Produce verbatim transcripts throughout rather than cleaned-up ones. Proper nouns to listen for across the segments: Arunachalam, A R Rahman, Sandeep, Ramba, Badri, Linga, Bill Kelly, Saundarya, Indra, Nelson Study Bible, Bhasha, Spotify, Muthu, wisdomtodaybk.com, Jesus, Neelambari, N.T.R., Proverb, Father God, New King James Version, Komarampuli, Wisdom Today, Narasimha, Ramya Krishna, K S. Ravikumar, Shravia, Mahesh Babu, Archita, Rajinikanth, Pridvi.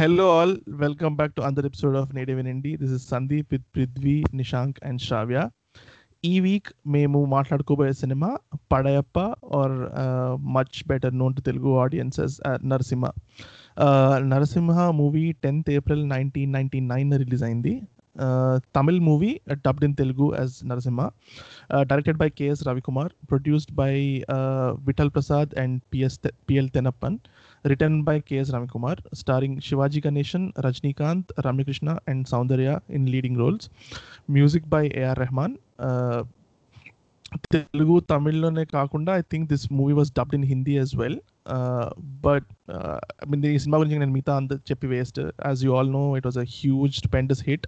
Hello all, welcome back to another episode of Native in Indi. This is Sandeep with Pridvi, Nishank and Shravia. ఈ week మేము మాట్లాడుకోబోయే cinema Padayappa are much better known to Telugu audiences Narasimha. Narasimha movie tenth April nineteen ninety nine release అయింది. Tamil movie dubbed in Telugu as Narasimha, directed by K S Ravikumar, produced by Vittal Prasad and PS PL Thenappan, written by K S. Ravikumar, starring Shivaji Ganeshan, Rajinikanth, Ramikrishna and Saundarya in leading roles. Music by A R. Rahman. Uh, Telugu, Tamil lone kaakunda, I think this movie was dubbed in Hindi as well. Uh, but uh, I mean, the cinema gurinchi nenu meeta and cheppi waste. As you all know, it was a huge, stupendous hit.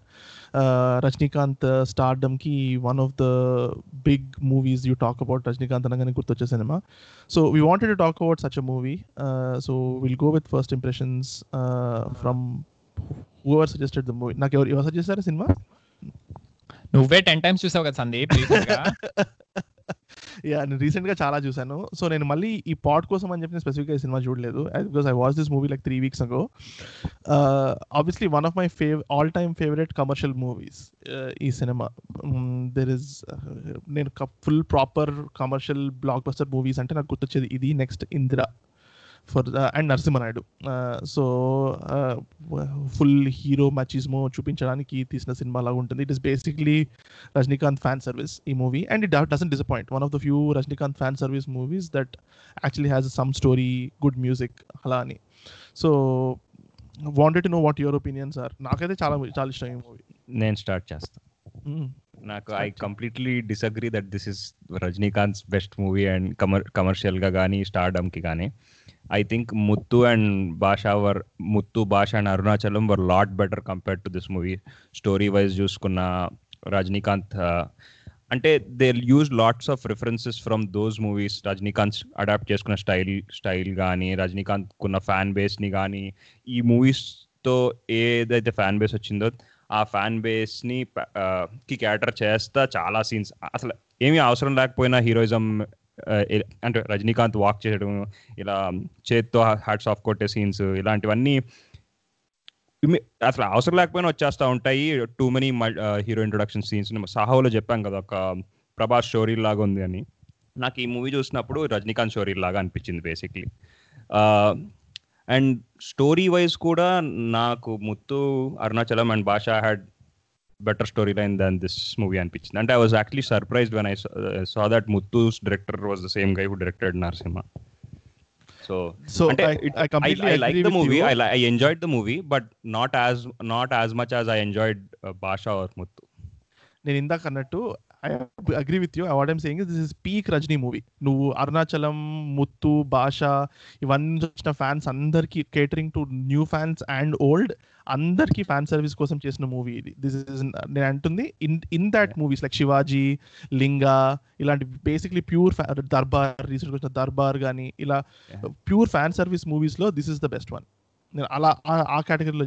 Uh, Rajinikanth uh, stardom ki one of the big movies you talk about. Rajinikanth anagane gurtoche cinema. So we wanted to talk about such a movie. Uh, so we'll go with first impressions uh, from whoever suggested the movie. Naku evaru suggested cinema? నువ్వే ten times చూసావు కదా Sandeep. Yeah, నేను రీసెంట్గా చాలా చూసాను. So నేను మళ్ళీ ఈ పాట్ కోసం అని చెప్పి స్పెసిఫిక్గా ఈ సినిమా చూడలేదు, because I watch this movie like three weeks ago. Obviously one of my fave all time favourite commercial movies ఈ సినిమా. దెర్ ఇస్ నేను full proper commercial blockbuster movies అంటే నాకు గుర్తొచ్చేది ఇది, next Indra for and Narasimha Naidu. So full hero machismo చూపించడానికి తీసిన cinema లాగా ఉంటుంది. It is basically Rajinikanth fan service ఈ movie, and it doesn't disappoint. One of the few Rajinikanth fan service movies that actually has some story, good music అలా అని. So wanted to know what your opinions are. నాకైతే చాలా చాలా ఇష్టం ఈ movie. నేను start చేస్తాను. నాకు I completely disagree that this is Rajinikanth's best movie and commer కమర్షియల్గా కానీ స్టార్డమ్కి కానీ. I think Muthu and Bhasha were Muthu, Bhasha and Arunachalam were a lot better compared to this movie. Story-wise, Juskunna, Rajinikanth, uh, ante they used lots of references from those movies. Rajinikanth adapt cheskunna style, style gaani, Rajinikanth kunna fan base ni gaani. Ee movies to edaithe fan base vachindo, ఆ fan బేస్ని కి క్యాటర్ చేస్తా చాలా scenes. అసలు ఏమీ అవసరం లేకపోయినా heroism, అంటే రజనీకాంత్ వాక్ చేయడం, ఇలా చేత్తో హ్యాట్స్ ఆఫ్ కొట్టే సీన్స్, ఇలాంటివన్నీ అసలు అవసరం లేకపోయినా వచ్చేస్తూ ఉంటాయి. Too many hero introduction scenes సాహోలో చెప్పాం కదా, ఒక ప్రభాస్ స్టోరీ లాగా ఉంది అని. నాకు ఈ మూవీ చూసినప్పుడు రజనీకాంత్ స్టోరీ లాగా అనిపించింది బేసిక్లీ. అండ్ స్టోరీ వైజ్ కూడా నాకు Muthu, Arunachalam and Baasha had better storyline than this movie అనిపించింది. అంటే I was actually surprised when I saw, uh, saw that Muthu's director was the same guy who directed Narasimha. So, so ante, I, it, I completely I, I liked the movie. I, I enjoyed the movie, but not as not as much as I enjoyed uh, Bhasha or Muthu. నేను ఇందాక అన్నట్టు I agree with you. What I'm saying is this is peak Rajni movie. నువ్వు అరుణాచలం, ముత్తు, భాషా ఇవన్నీ వచ్చిన fans అందరికీ, catering to new fans and old అందరికీ fan service కోసం చేసిన మూవీ ఇది. దిస్ ఇస్ నేను అంటుంది in in that movies like Shivaji, Lingaa ఇలాంటి బేసిక్లీ ప్యూర్ దర్బార్, రీసెంట్గా వచ్చిన దర్బార్ కానీ ఇలా ప్యూర్ ఫ్యాన్ సర్వీస్ మూవీస్లో this is the best one. నేను అలా ఆ కేటగిరీలో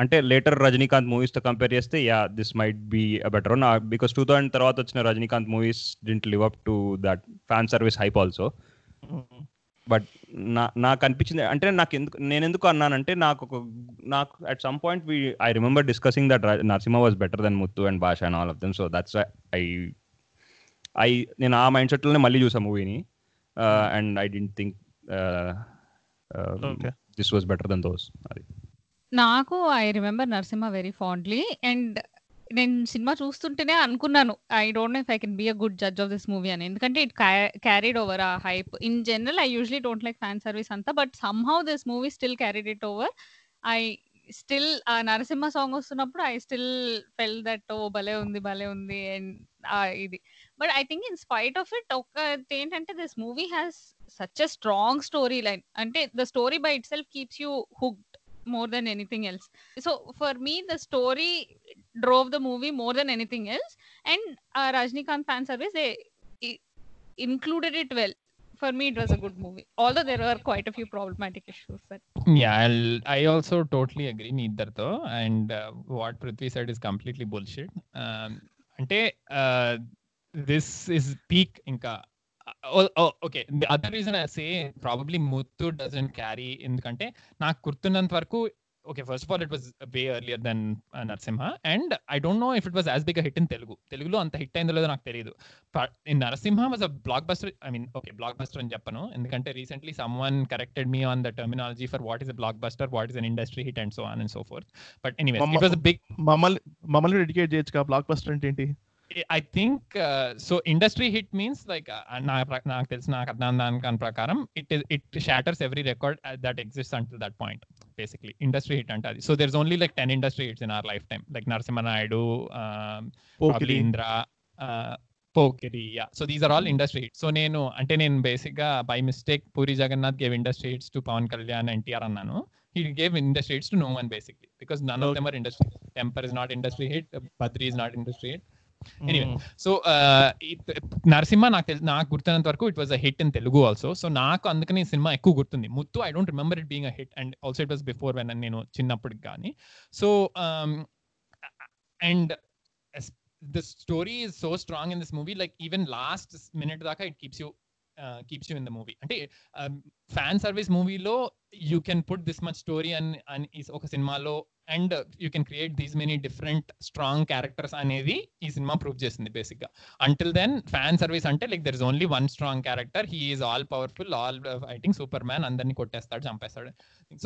అంటే లేటర్ రజనీకాంత్ మూవీస్తో కంపేర్ చేస్తే yeah this might be better. నా బికాస్ టూ థౌసండ్ తర్వాత వచ్చిన Rajinikanth movies didn't live up to that fan service hype also. But నా నాకు అనిపించింది అంటే నాకు ఎందుకు నేను ఎందుకు అన్నానంటే నాకు నాకు at some point we I remember discussing that Narasimha was better than Muthu and Baasha and all of them. So that's I I నేను ఆ మైండ్ సెట్లోనే మళ్ళీ చూసాను మూవీని, and I didn't think this was better than those. అది నాకు I remember Narasimha very fondly, and నేను సినిమా చూస్తుంటేనే అనుకున్నాను I don't know if I can be a good judge of this movie అని. ఎందుకంటే ఇట్ క్యారీడ్ ఓవర్ ఆ hype. In general I usually don't like fan service అంతా, but somehow this movie still carried it over. I still ఆ Narasimha song వస్తున్నప్పుడు I still felt that ఓ భలే ఉంది భలే ఉంది అండ్ ఇది. But I think in spite of it ఒకటి ఏంటంటే this movie has such a strong story line. అంటే the story by itself keeps you hooked more than anything else. So for me the story drove the movie more than anything else, and uh, Rajinikanth fan service they it included it well. For me it was a good movie, although there were quite a few problematic issues, but yeah I'll, I also totally agree neither though, and uh, what Prithvi said is completely bullshit. um, ante uh, this is peak inka. Oh, oh, okay. The other reason I say probably Muthu doesn't carry, ఎందుకంటే నాకు గుర్తున్నంత వరకు okay, first of all, it was way earlier than uh, Narasimha. And I don't know if it was as big a hit in Telugu. Telugulo anta hit ayindalo ledo naaku teliyadu. But in Narasimha was a blockbuster. I mean, okay, blockbuster ani cheppanu. Endukante recently someone corrected me on the terminology for what is a blockbuster, what is an industry hit, and so on and so forth. But anyway, it was a big... Mamal, Mamal dedicate cheyochu ka blockbuster ante enti? I think uh, so. Industry hit means like నాకు తెలిసిన అర్థం దాని ప్రకారం it it shatters every record that exists until that point basically industry hit అంటే అది. So there is only like ten industry hits in our lifetime like Narasimha Naidu, Indra, Pokiri. So these are all industry hits. So నేను అంటే నేను బేసిక్గా by mistake Puri Jagannadh gave industry hits to Pawan Kalyan, NTR అన్నాను. He gave industry hits to no one basically because none of them are industry. Temper is not industry hit, Badri is not industry hit. Anyway, mm. so uh, it, Narasimha నాకు తెలుసు, నాకు గుర్తున్నంత వరకు it was a hit in Telugu also. So నాకు అందుకని ఈ cinema ఎక్కువ గుర్తుంది. Muthu I don't remember it being a hit and also it was before when నేను చిన్నప్పటికి కానీ. So and the story is so strong in this movie. Like even last minute దాకా it keeps you Uh, keeps you in the movie. అంటే fan service మూవీలో you can put this much story and and ఈ ఒక సినిమాలో and you can create these many different strong characters అనేది ఈ cinema prove చేసింది బేసిక్గా. అంటిల్ దెన్ ఫ్యాన్ సర్వీస్ అంటే like there is only one strong character, he is all powerful, all fighting superman, అందరినీ కొట్టేస్తాడు, చంపేస్తాడు.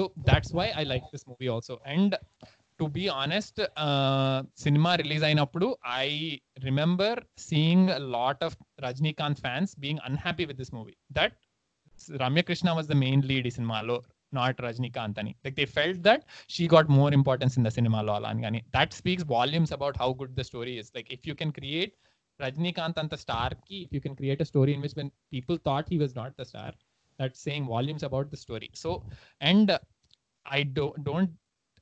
So that's why I like this movie also. And to be honest, uh, cinema release ayinappudu I remember seeing a lot of Rajinikanth fans being unhappy with this movie that Ramya Krishna was the main lead in cinema lo, not Rajinikanth ani. Like they felt that she got more importance in the cinema lo alani gani. That speaks volumes about how good the story is. Like if you can create Rajinikanth anta star ki, if you can create a story in which when people thought he was not the star, that's saying volumes about the story. So and uh, I do, don't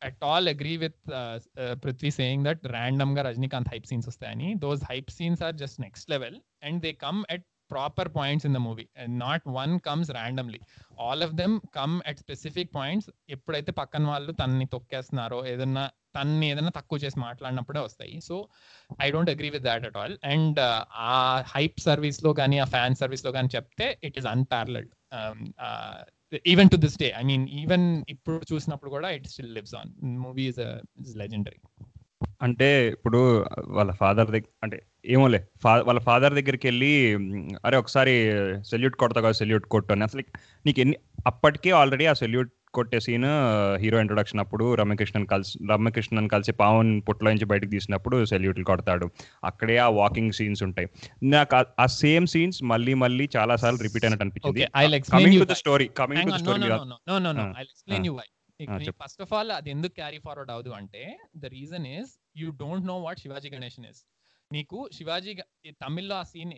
at all agree with uh, uh, Prithvi saying that random ga Rajinikanth hype scenes ostayani. Those hype scenes are just next level and they come at proper points in the movie and not one comes randomly. All of them come at specific points. Eppudaithe pakkan vallu tanni tokkestunaro edanna tanni edanna takku chesi maatladinappude ostayi. So I don't agree with that at all. And uh, a hype service lo gaani a fan service lo gaani chepte it is unparalleled. um, uh, Even to this day, I mean, even ఇప్పుడు చూసినప్పుడు కూడా it still lives on. Movie is a is legendary. అంటే ఇప్పుడు వాళ్ళ father దగ్గర అంటే ఏమోలే వాళ్ళ ఫాదర్ దగ్గరికి వెళ్ళి అరే ఒకసారి సెల్యూట్ కొడతా కదా, సెల్యూట్ కొట్టు అని. అసలు నీకు ఎన్ని అప్పటికే ఆల్రెడీ ఆ సెల్యూట్ కొట్టే సీన్ హీరో ఇంట్రొడక్షన్ అప్పుడు రమ్యకృష్ణన్ కలిసి రమ్యకృష్ణన్ కలిసి పావన్ పొట్లో నుంచి బయటకు తీసినప్పుడు సెల్యూట్లు కొడతాడు. అక్కడే ఆ వాకింగ్ సీన్స్ ఉంటాయి. నాకు ఆ సేమ్ సీన్స్ మళ్ళీ మళ్ళీ చాలా సార్లు రిపీట్ అయినట్టు అనిపించింది. ఫస్ట్ ఆఫ్ ఆల్ అది ఎందుకు క్యారీ ఫార్వర్డ్ అవదు అంటే the reason is you don't know what Sivaji Ganesan is. నీకు శివాజీ తమిళ్లో ఆ scene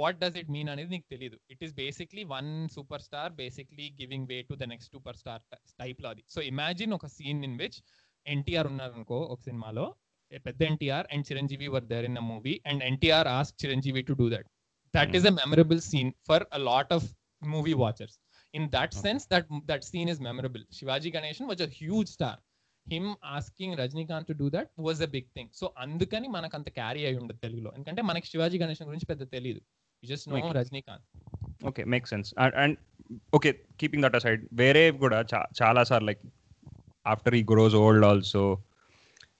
what does it mean అనేది నీకు తెలియదు. It is basically one superstar basically giving way to the next superstar type లో అది. సో ఇమాజిన్ ఒక సీన్ ఇన్ విచ్ ఎన్టీఆర్ ఉన్నారనుకో ఒక సినిమాలో, పెద్ద NTR and Chiranjeevi were there in a movie and NTR ask Chiranjeevi to do that. That is a memorable scene for a lot of movie watchers. In that sense that that scene is memorable. Sivaji Ganesan was a huge star. Him asking Rajinikanth to do that was a big thing. So అందుకని మనకు అంత carry అయి ఉండదు తెలుగులో, ఎందుకంటే మనకి శివాజీ గణేషన్ గురించి పెద్ద తెలియదు. You just know Rajinikanth. Okay, makes sense. And, and okay, keeping that aside, వేరే కూడా చాలా సార్ లైక్ ఆఫ్టర్ ఈ గ్రోస్ ఓల్డ్ ఆల్సో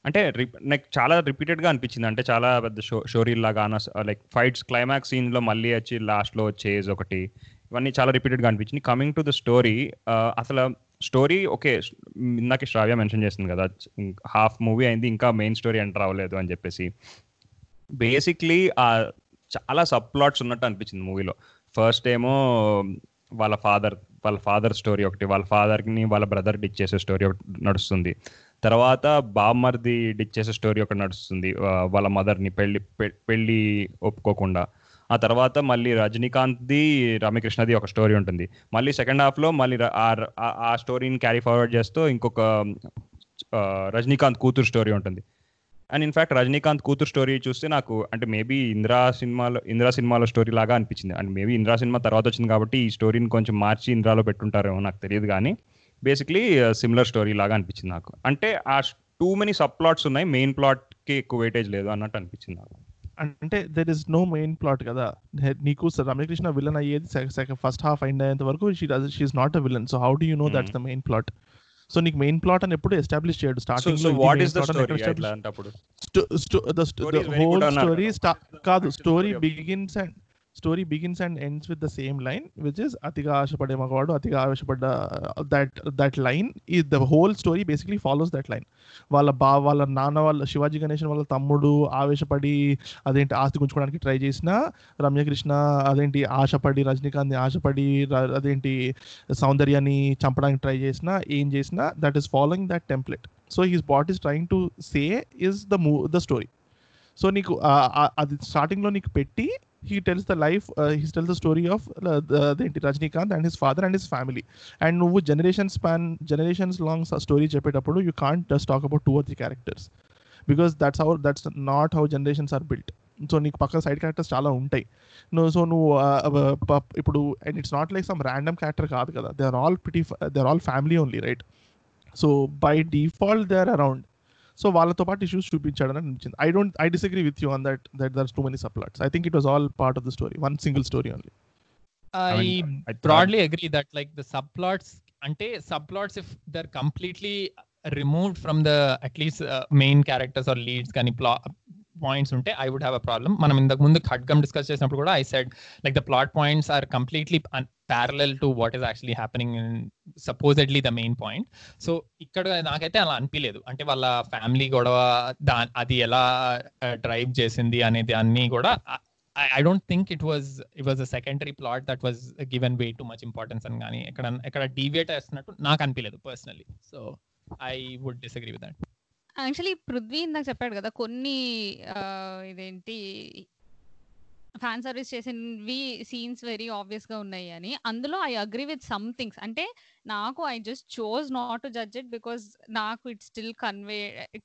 అంటే నాకు చాలా రిపీటెడ్గా అనిపించింది. అంటే చాలా పెద్ద షో షోరీల్ లాగా లైక్ ఫైట్స్ క్లైమాక్స్ సీన్లో మళ్ళీ వచ్చి లాస్ట్లో వచ్చేజ్ ఒకటి, ఇవన్నీ చాలా రిపీటెడ్గా అనిపించింది. కమింగ్ టు ద స్టోరీ, అసలు స్టోరీ ఓకే ఇందాక శ్రావ్య మెన్షన్ చేస్తుంది కదా హాఫ్ మూవీ అయింది ఇంకా మెయిన్ స్టోరీ ఎంటర్ అవ్వలేదు అని చెప్పేసి. బేసిక్లీ ఆ చాలా సబ్ ప్లాట్స్ ఉన్నట్టు అనిపించింది మూవీలో. ఫస్ట్ ఏమో వాళ్ళ ఫాదర్ వాళ్ళ ఫాదర్ స్టోరీ ఒకటి, వాళ్ళ ఫాదర్ని వాళ్ళ బ్రదర్ డిచ్ చేసే స్టోరీ ఒకటి నడుస్తుంది. తర్వాత బామ్మర్ది డిచ్ చేసే స్టోరీ ఒకటి నడుస్తుంది, వాళ్ళ మదర్ని పెళ్ళి పెళ్ళి ఒప్పుకోకుండా. ఆ తర్వాత మళ్ళీ రజనీకాంత్ది రమ్యకృష్ణది ఒక స్టోరీ ఉంటుంది. మళ్ళీ సెకండ్ హాఫ్లో మళ్ళీ ఆ స్టోరీని క్యారీ ఫార్వర్డ్ చేస్తూ ఇంకొక రజనీకాంత్ కూతురు స్టోరీ ఉంటుంది. అండ్ ఇన్ఫ్యాక్ట్ రజనీకాంత్ కూతురు స్టోరీ చూస్తే నాకు అంటే మేబీ ఇంద్రా సినిమాలో ఇంద్రా సినిమాలో స్టోరీ లాగా అనిపించింది. అండ్ మేబీ ఇంద్రా సినిమా తర్వాత వచ్చింది కాబట్టి ఈ స్టోరీని కొంచెం మార్చి ఇంద్రాలో పెట్టుంటారేమో నాకు తెలియదు, కానీ బేసిక్లీ సిమిలర్ స్టోరీ లాగా అనిపించింది నాకు. అంటే ఆ టూ మెనీ సబ్ ప్లాట్స్ ఉన్నాయి, మెయిన్ ప్లాట్కి ఎక్కువ వెయిటేజ్ లేదు అన్నట్టు అనిపించింది నాకు. అంటే there is no main plot కదా. నీకు రమ్యకృష్ణ విలన్ అయ్యేది ఫస్ట్ హాఫ్ అయినంత వరకు she is not a villain. So how do you know that's the main plot? So నీకు మెయిన్ ప్లాట్ అని ఎప్పుడు ఎస్టాబ్లిష్ చేయడు. స్టార్టింగ్ లో వాట్ ఇస్ ద స్టోరీ అట్లాంటప్పుడు స్టోరీ కాదు story begins and story begins and ends with the same line which is అతిగా ఆశపడే మగవాడు అతిగా ఆశపడ్డ దట్ దట్ లైన్ ఈ the whole story basically follows that line. వాళ్ళ బా వాళ్ళ నాన్న వాళ్ళ శివాజీ గణేషన్ వాళ్ళ తమ్ముడు ఆవేశపడి అదేంటి ఆస్తి గుంజుకోవడానికి ట్రై చేసిన రమ్యకృష్ణ అదేంటి ఆశపడి రజనీకాంత్ని ఆశపడి అదేంటి సౌందర్యాన్ని చంపడానికి ట్రై చేసినా ఏం చేసినా that is following that template. So his what is trying to say is the మూ ద స్టోరీ. సో నీకు అది స్టార్టింగ్లో నీకు పెట్టి he tells the life uh, he tells the story of uh, the, the Rajinikanth and his father and his family and nuvu generation span generations long story cheppetappudu you can't just talk about two or three characters because that's how that's not how generations are built. So నీకు పక్క side characters చాలా ఉంటాయి. నువ్వు so నువ్వు ఇప్పుడు and it's not like some random character కాదు కదా, they are all pretty they are all family only right. So by default they are around. So వాళ్ళతో పాటు ఇష్యూస్ చూపించాడని అనిపించింది. I don't I disagree with you on that that there are too many sub plots. I think it was all part of the story, one single story only. I broadly agree that like the sub plots అంటే sub plots if they are completely removed from the at least main characters are leads కానీ ప్లా points ఉంటే I would have a problem. మనం ఇంతకు ముందు Khadgam discuss చేసినప్పుడు కూడా I said like the plot points are completely parallel to what is actually happening in supposedly the main point. So ikkada naakaithe ala anpiledu ante valla family goda adi ela drive chesindi anedi anni kuda I don't think it was it was a secondary plot that was given way too much importance an gaani ekkada ekkada deviate astunnattu naaku anpiledu personally. So I would disagree with that. Actually Pridvi indaku cheppadu kada konni identi fan service చేసినవి scenes very obvious గా ఉన్నాయి అని, అందులో I agree with some things. అంటే నాకు I just chose not to judge it because నాకు it still convey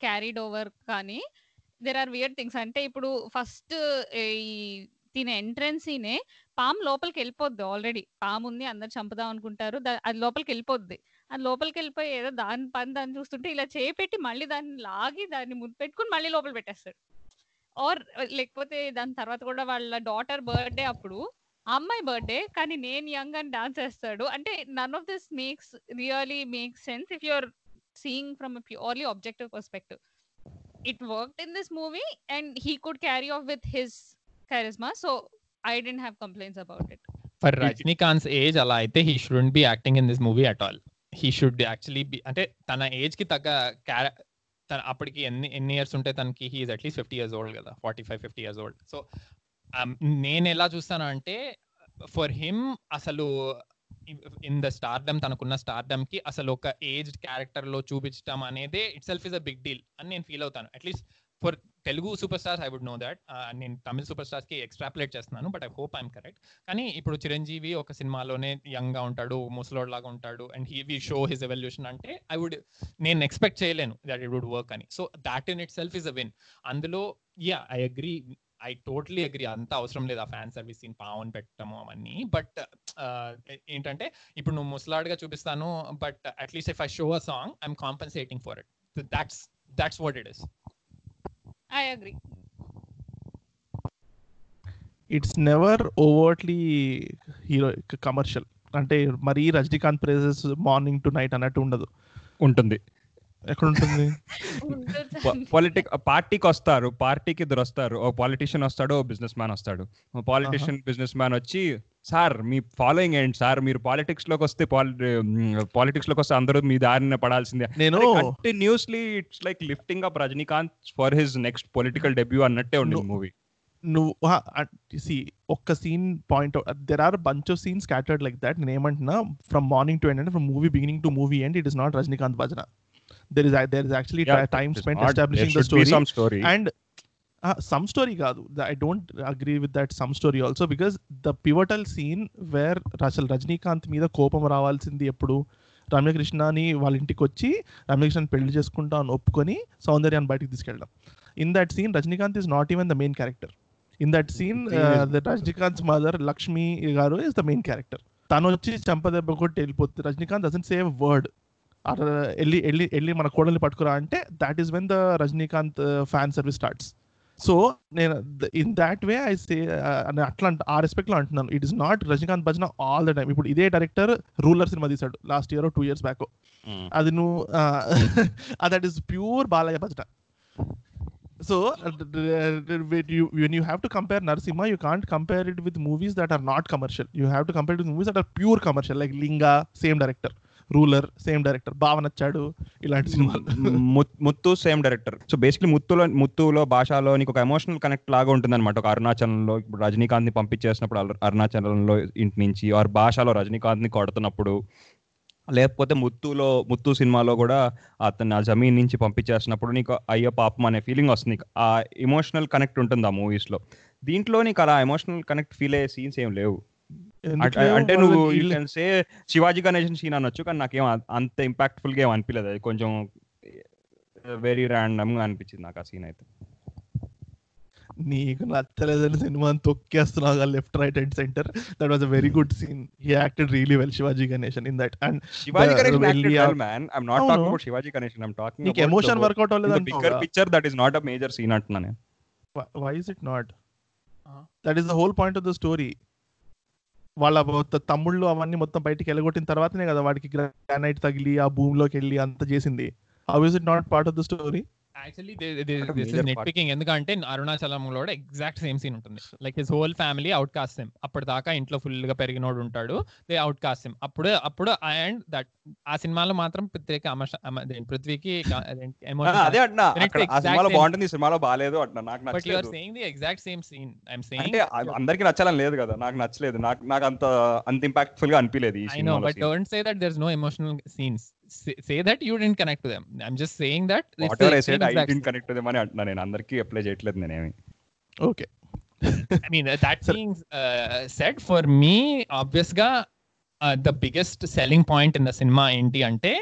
carried over. కానీ there are weird things. అంటే ఇప్పుడు ఫస్ట్ ఈ దీని ఎంట్రెన్సీనే పాము లోపలికి వెళ్ళిపోద్ది, ఆల్రెడీ పాము ఉంది అందరు చంపుదాం అనుకుంటారు, అది లోపలికి వెళ్ళిపోద్ది. అది లోపలికి వెళ్ళిపోయి ఏదో దాని పని దాన్ని చూస్తుంటే ఇలా చేపెట్టి మళ్ళీ దాన్ని లాగి దాన్ని ముద్దు పెట్టుకుని మళ్ళీ లోపల పెట్టేస్తాడు. ఆర్ లేకపోతే దాని తర్వాత కూడా వాళ్ళ డాటర్ బర్త్డే అప్పుడు అమ్మాయి బర్త్డే కానీ నేను యంగ్ అని డాన్స్ చేస్తాడు. అంటే none of this makes really makes sense if you're seeing from a purely objective perspective. It worked in this movie and he could carry off with his charisma. So I didn't have complaints about it. For Rajinikanth's age అలా అయితే he shouldn't be acting in this movie at all. He should actually be అంటే తన age కి తగ్గ క్యారె అప్పటికి ఎన్ని ఎన్ని years ఉంటాయి తనకి, he is at least fifty years old కదా, forty five fifty years old. So నేను ఎలా చూస్తాను అంటే ఫర్ హిమ్ అసలు ఇన్ ద స్టార్డమ్ తనకున్న స్టార్డమ్ కి అసలు ఒక ఏజ్డ్ క్యారెక్టర్ లో చూపించడం అనేది it self is a big deal అని నేను ఫీల్ అవుతాను. At least for Telugu super stars I would know that, నేను తమిళ సూపర్ స్టార్స్ కి ఎక్స్ట్రాపులేట్ చేస్తున్నాను but I hope I'm correct. కానీ ఇప్పుడు చిరంజీవి ఒక సినిమాలోనే యంగ్ గా ఉంటాడు, ముసలోడ్ లాగా ఉంటాడు and he we show his evolution అంటే ఐ వుడ్ నేను ఎక్స్పెక్ట్ చేయలేను దట్ ఇట్ వుడ్ వర్క్ అని. So that in it self is a win. అందులో yeah I agree, I totally agree, అంత అవసరం లేదు ఆ ఫ్యాన్ సర్వీస్ సీన్ పావును పెట్టడము అవన్నీ. బట్ ఏంటంటే ఇప్పుడు నువ్వు ముసలాడ్గా చూపిస్తాను but at least if I show a song I'm compensating for it. That's that's what it is. I agree. It's never overtly hero commercial. అంటే మరీ Rajinikanth praises morning to night అన్నట్టు ఉండదు. ఉంటుంది, ఎక్కడ ఉంటుంది, పొలిటిక్ పార్టీకి వస్తారు, పార్టీకి ఇద్దరు వస్తారు, ఓ పాలిటీషియన్ వస్తాడు, ఓ బిజినెస్ మ్యాన్ వస్తాడు. పాలిటీషియన్ బిజినెస్ మ్యాన్ వచ్చి సార్ మీ ఫాలోయింగ్ ఏంటి సార్, మీరు పాలిటిక్స్ లోకి వస్తే పాలిటిక్స్ లోకి వస్తే అందరూ మీ దారిని పడాల్సిందే. నేను continuously it's like lifting up Rajinikanth for his next political debut అన్నట్టే ఉంది మూవీ. నువ్వు సి ఒక్క scene point there are bunch of scenes scattered like that. నేను ఏమంటున్నా ఫ్రమ్ మార్నింగ్ టు ఎండ్ అంటే from movie beginning to movie end it is not Rajinikanth భజన. There is there is actually yeah, time spent not, establishing the story, some story and uh, some story kaadu. I don't agree with that some story also because the pivotal scene where Rachel Rajinikanth meeda kopam raavalsindi eppudu Ramyakrishna ni vaal intiki vachi Ramyakrishnan pelli cheskunta an oppukoni Saundaryan bayatiki tiskeldam. In that scene Rajinikanth is not even the main character. In that scene uh, the Rajinikanth's mother Lakshmi garu is the main character. Tanu vachi champadebba kotti elipothe Rajinikanth doesn't say a word. వెళ్ళి వెళ్ళి వెళ్ళి మన కోడల్ని పట్టుకురా అంటే that is when the Rajinikanth fan service starts. So నేను in that way I say అట్లా ఆ రెస్పెక్ట్లో అంటున్నాను. ఇట్ ఇస్ నాట్ రజనీకాంత్ భజన ఆల్ ద టైమ్. ఇప్పుడు ఇదే డైరెక్టర్ రూలర్ సినిమా తీసాడు last year two years back. అది నువ్వు దట్ ఈస్ ప్యూర్ బాలయ్య భజన. So you, when you have to compare Narasimha, you can't compare it with movies that are not commercial. You have to compare it with movies that are pure commercial, like Linga, same director, Ruler, same director, Bhavanachadu, ఇలాంటి సినిమాలు. Muthu same director. So basically ముత్తులో ముత్తులో భాషలో నీకు ఒక emotional connect లాగా ఉంటుంది అనమాట. ఒక అరుణాచలంలో ఇప్పుడు రజనీకాంత్ని పంపించేసినప్పుడు అరుణాచలంలో ఇంటి నుంచి, ఆ భాషలో రజనీకాంత్ని కొడుతున్నప్పుడు, లేకపోతే ముత్తులో ముత్తు సినిమాలో కూడా అతను ఆ జమీన్ నుంచి పంపించేసినప్పుడు నీకు అయ్యో పాపం అనే ఫీలింగ్ వస్తుంది. ఆ ఎమోషనల్ కనెక్ట్ ఉంటుంది ఆ మూవీస్లో. దీంట్లో నీకు అలా ఎమోషనల్ కనెక్ట్ ఫీల్ అయ్యే సీన్స్ ఏం లేవు. అంటే నువ్వు అంటే శివాజీ గణేషన్ సీన్ అనొచ్చు, కానీ నాకేం అంత ఇంపాక్ట్ఫుల్గా ఏం అనిపించలేదు. అది కొంచెం వెరీ ర్యాండమ్గా అనిపించింది నాకు ఆ సీన్. అయితే నీకు నచ్చలేదని సినిమాని తొక్కేస్తున్నావు left right and centre. That was a very good scene. He acted really well Shivaji Ganesan in that. And Shivaji Ganesan acted well man. I am not talking about Shivaji Ganesan, I am talking about emotion work out అవ్వలేదు. Bigger picture that is not a major scene అంటున్నాను. Why is it not? That is the whole point of the story. వాళ్ళ తమ్ముళ్ళు అవన్నీ మొత్తం బయటికి వెళ్ళగొట్టిన తర్వాతనే కదా వాడికి గ్రానైట్ తగిలి ఆ భూమిలోకి వెళ్ళి అంత చేసింది. How is it not part of the story? Actually, they, they, this is nitpicking. ఎందుకంటే అరుణాచలం లో ఎగ్జాక్ట్ సేమ్ సీన్ ఉంటుంది. Like his whole family outcast him. అప్పుడు దాకా ఇంట్లో ఫుల్ గా పెరిగినోడు ఉంటాడు, దే అవుట్ కాస్ట్ హిమ్. అప్పుడు అప్పుడు అండ్ దట్ ఆ సినిమాలో మాత్రం ప్రత్యేక పృథ్వీకి exact same scene. I'm saying అందరికి నచ్చాలని లేదు కదా, నాకు నచ్చలేదు, నాకు నాకు అంత అంత ఇంపాక్ట్ఫుల్ గా అనిపించలేదు. I know, but don't say that there is no emotional scenes. Say, say that you didn't connect to them. I'm just saying that. Whatever I said, I didn't connect to them. I didn't connect to them. I didn't apply it. Nene. Okay. I mean, uh, that being uh, said, for me, obviously, uh, the biggest selling point in the cinema ఏంటి అంటే,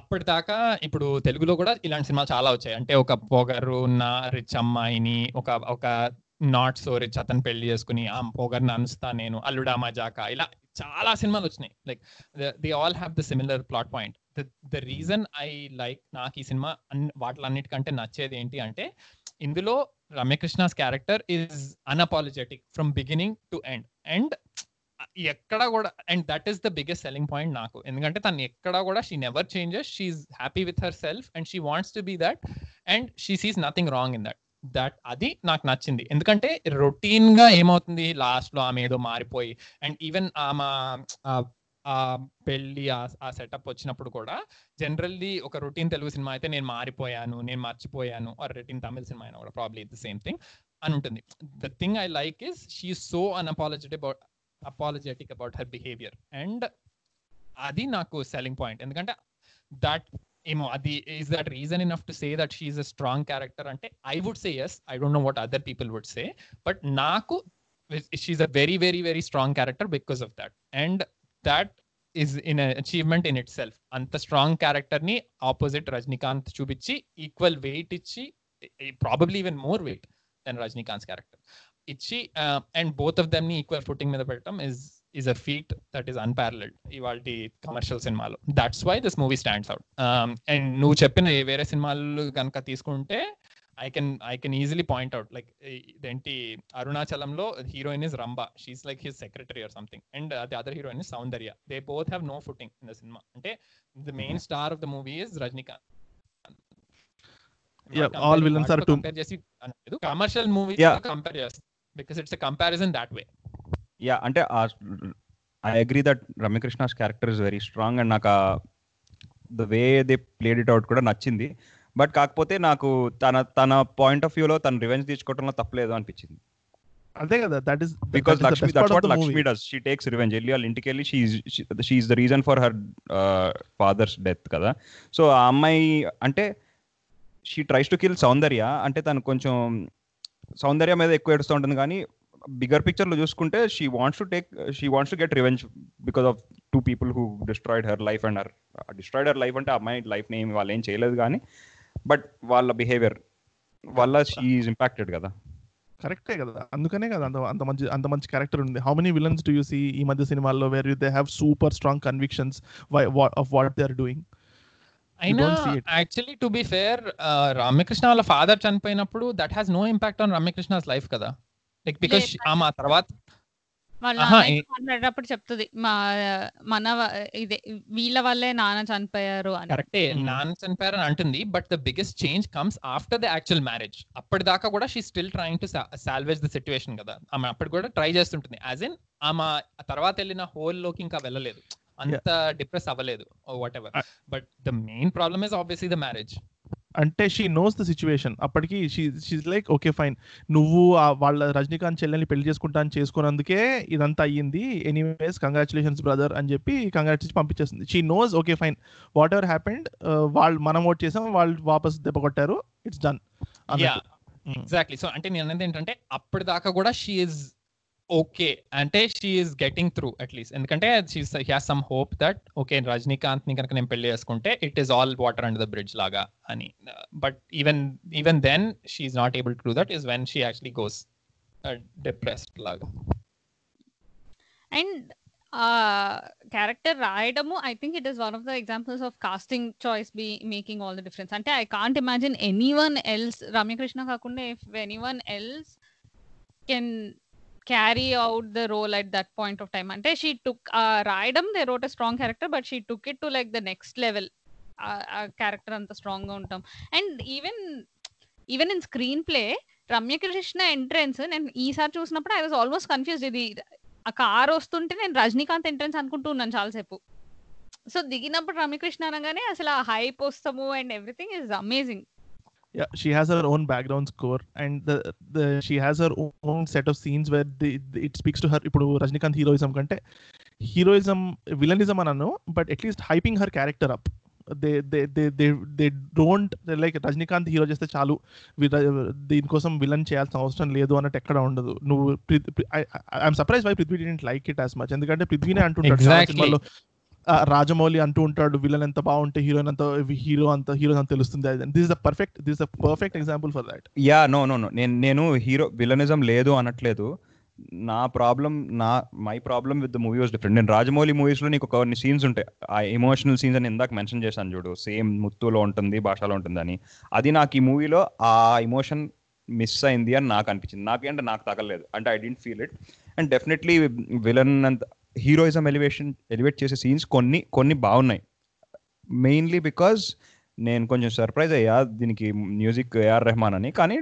అప్పటిదాకా ఇప్పుడు తెలుగులో కూడా ఇలాంటి సినిమాలు చాలా వచ్చాయి. అంటే ఒక పొగరు ఉన్న రిచ్ అమ్మాయిని ఒక ఒక నాట్ సో రిచ్ అతను పెళ్లి చేసుకుని ఆ పొగర్ని అనుస్తా నేను అల్లుడా మజాకా ఇలా చాలా సినిమాలు వచ్చినాయి. Like they all have the similar plot point. The, the reason I like నాకు ఈ సినిమా వాటిలన్నిటికంటే నచ్చేది ఏంటి అంటే, ఇందులో Ramya Krishna's character is unapologetic from beginning to end. And ఎక్కడ కూడా and that is the biggest selling point నాకు. ఎందుకంటే తను ఎక్కడ కూడా she never changes, she is happy with her self and she wants to be that and she sees nothing wrong in that. That అది నాకు నచ్చింది. ఎందుకంటే రొటీన్గా ఏమవుతుంది లాస్ట్లో ఆమె ఏదో మారిపోయి, అండ్ ఈవెన్ ఆమె ఆ పెళ్ళి ఆ సెటప్ వచ్చినప్పుడు కూడా జనరల్లీ ఒక రొటీన్ తెలుగు సినిమా అయితే నేను మారిపోయాను, నేను మర్చిపోయాను, ఆర్ రొటీన్ తమిళ సినిమా అయినా కూడా ప్రాబ్లీ ద సేమ్ థింగ్ అని ఉంటుంది. The thing I like is she is so unapologetic about apologetic about her behaviour. And అది నాకు సెల్లింగ్ పాయింట్. ఎందుకంటే దట్ ఏమో అది is that reason enough to say that she is a strong character అంటే I would say yes. I don't know what other people would say, but నాకు she is a very very very strong character because of that. And that is an achievement in itself. Anta strong character ni opposite Rajinikanth chupichi equal weight ichi, probably even more weight than Rajinikanth's character ichi, uh, and both of them ni equal footing meeda pettam is is a feat that is unparalleled ivalti commercial cinema lo. That's why this movie stands out. Um, and nu cheppina e vere cinemalu ganaka teeskunte I can I can easily point out like the Arunachalam lo heroine is Ramba, she's like his secretary or something, and uh, the other heroine is Saundarya. They both have no footing in the cinema. Ante the main star of the movie is Rajinikanth. Yeah, all villains are too commercial movies. Yeah, compare us because it's a comparison that way. Yeah, ante uh, I agree that Ramikrishna's character is very strong and naka the way they played it out kuda nachindi. But కాకపోతే నాకు తన తన point of వ్యూలో తన revenge తీసుకోవడంలో తప్పలేదు అనిపించింది. అంతే కదా, that is because Lakshmi, that's what Lakshmi does, she takes revenge. వెళ్ళి వాళ్ళ ఇంటికి వెళ్ళి she she is the reason for her father's death కదా. సో ఆ అమ్మాయి అంటే she tries to kill Soundarya. అంటే తను కొంచెం సౌందర్య మీద ఎక్కువ ఏడుస్తూ ఉంటుంది, కానీ బిగర్ పిక్చర్లో చూసుకుంటే she wants to take she wants to get revenge because of two people who destroyed her life and her destroyed her life. అంటే ఆ అమ్మాయి లైఫ్ని ఏమి వాళ్ళు ఏం చేయలేదు, కానీ బట్ వాళ్ళ బిహేవియర్ వల్ల షీ ఈజ్ ఇంపాక్టెడ్ కదా. కరెక్టే కదా, అందుకనే కదా అంత అంత మంచి అంత మంచి క్యారెక్టర్ ఉంది. How many villains do you see ఈ మధ్య సినిమాల్లో where you they have super strong convictions of what they are doing? అయినా actually to be fair Ramakrishna వాళ్ళ ఫాదర్ చనిపోయినప్పుడు that has no impact on Ramakrishna's life కదా, లైక్ బికాస్ ఆమె తర్వాత మాట్లాడేటప్పుడు చెప్తుంది మన ఇదే వీళ్ళ వల్లే నాన్న చనిపోయారు అని. కరెక్టే, నాన్న చనిపోయారు అని అంటుంది. But the biggest change comes after the actual marriage. అప్పటిదాకా కూడా she still trying to salvage the situation కదా, ఆమె అప్పటి కూడా ట్రై చేస్తుంటుంది. యాజ్ ఇన్ ఆమె తర్వాత వెళ్ళిన హోల్ లోకి ఇంకా వెళ్ళలేదు, అంత డిప్రెస్ అవ్వలేదు, whatever. But the main problem is obviously the marriage. అంటే షీ నోస్ ద సిచ్యువేషన్. అప్పటికి she she's like okay fine, నువ్వు వాళ్ళ రజనీకాంత్ చెల్లెల్ని పెళ్లి చేసుకుంటా అని చేసుకున్నందుకే ఇదంతా అయ్యింది, ఎనీవేస్ కంగ్రాచులేషన్స్ బ్రదర్ అని చెప్పి కంగ్రాట్స్ పంపించేస్తుంది. She knows okay fine, whatever happened, వాళ్ళు మనం ఓట్ చేసాం, వాళ్ళు వాపస్ దెబ్బ కొట్టారు, ఇట్స్ డన్. ఎగ్జాక్ట్లీ. సో అంటే నేను అనేది ఏంటంటే అప్పటిదాకా కూడా షీ ఈజ్ ఓకే, అంటే she is getting through at least, ఎందుకంటే she has some hope that okay Rajinikanth ని కనుక నేను పెళ్లి చేసుకుంటే it is all water under the bridge లాగా అని. But even even then she is not able to do that, is when she actually goes depressed లాగా. And character రాయడము I think it is one of the examples of casting choice be making all the difference. అంటే I can't imagine anyone else, Ramya Krishna కాకుండా if anyone else can carry out the role at that point of time. Ante she took uh, Raidam, they wrote a strong character, but she took it to like the next level. Uh, uh, character anta strong ga untam. And even even in screenplay Ramya Krishna entrance nen ee sar chusinapudu I was almost confused. Idi a car ostunte nen Rajinikanth entrance anukuntunnan chaala sepu. So diginappudu Ramya Krishna anagane asala hype ostamu and everything is amazing. Yeah, she has her own background score and the, the she has her own set of scenes where the, the, it speaks to her. Ipudu Rajinikanth heroism kante heroism villainism anano, but at least hyping her character up. They they they they they don't they're like Rajinikanth hero chesthe chalu deen kosam villain cheyalsina avasaram ledu anat ekkada undadu. Nu I'm surprised why Pridvi didn't like it as much, endukante Pridvine antuntadu cinema lo Rajamouli అంటూ ఉంటాడు villain ఎంత బాగుంటే heroine అంత hero అంత hero అంత తెలుస్తుంది. This is the perfect this is the perfect example for that. Yeah no no no నేను నేను హీరో విలనిజం లేదు అనట్లేదు. నా ప్రాబ్లం నా my problem with the movie was different. నేను రాజమౌళి మూవీస్లో నీకు కొన్ని సీన్స్ ఉంటాయి, ఆ ఎమోషనల్ సీన్స్ అని ఇందాక మెన్షన్ చేశాను చూడు, సేమ్ ముత్తులో ఉంటుంది భాషలో ఉంటుంది అని. అది నాకు ఈ మూవీలో ఆ ఎమోషన్ మిస్ అయింది అని నాకు అనిపించింది. నాకేంటే నాకు తగలేదు, అంటే I didn't feel it. And definitely villain అంత హీరోయిజం ఎలివేషన్ ఎలివేట్ చేసే సీన్స్ కొన్ని కొన్ని బాగున్నాయి, మెయిన్లీ బికాజ్ నేను కొంచెం సర్ప్రైజ్ అయ్యా దీనికి మ్యూజిక్ ఏఆర్ రెహమాన్ అని. కానీ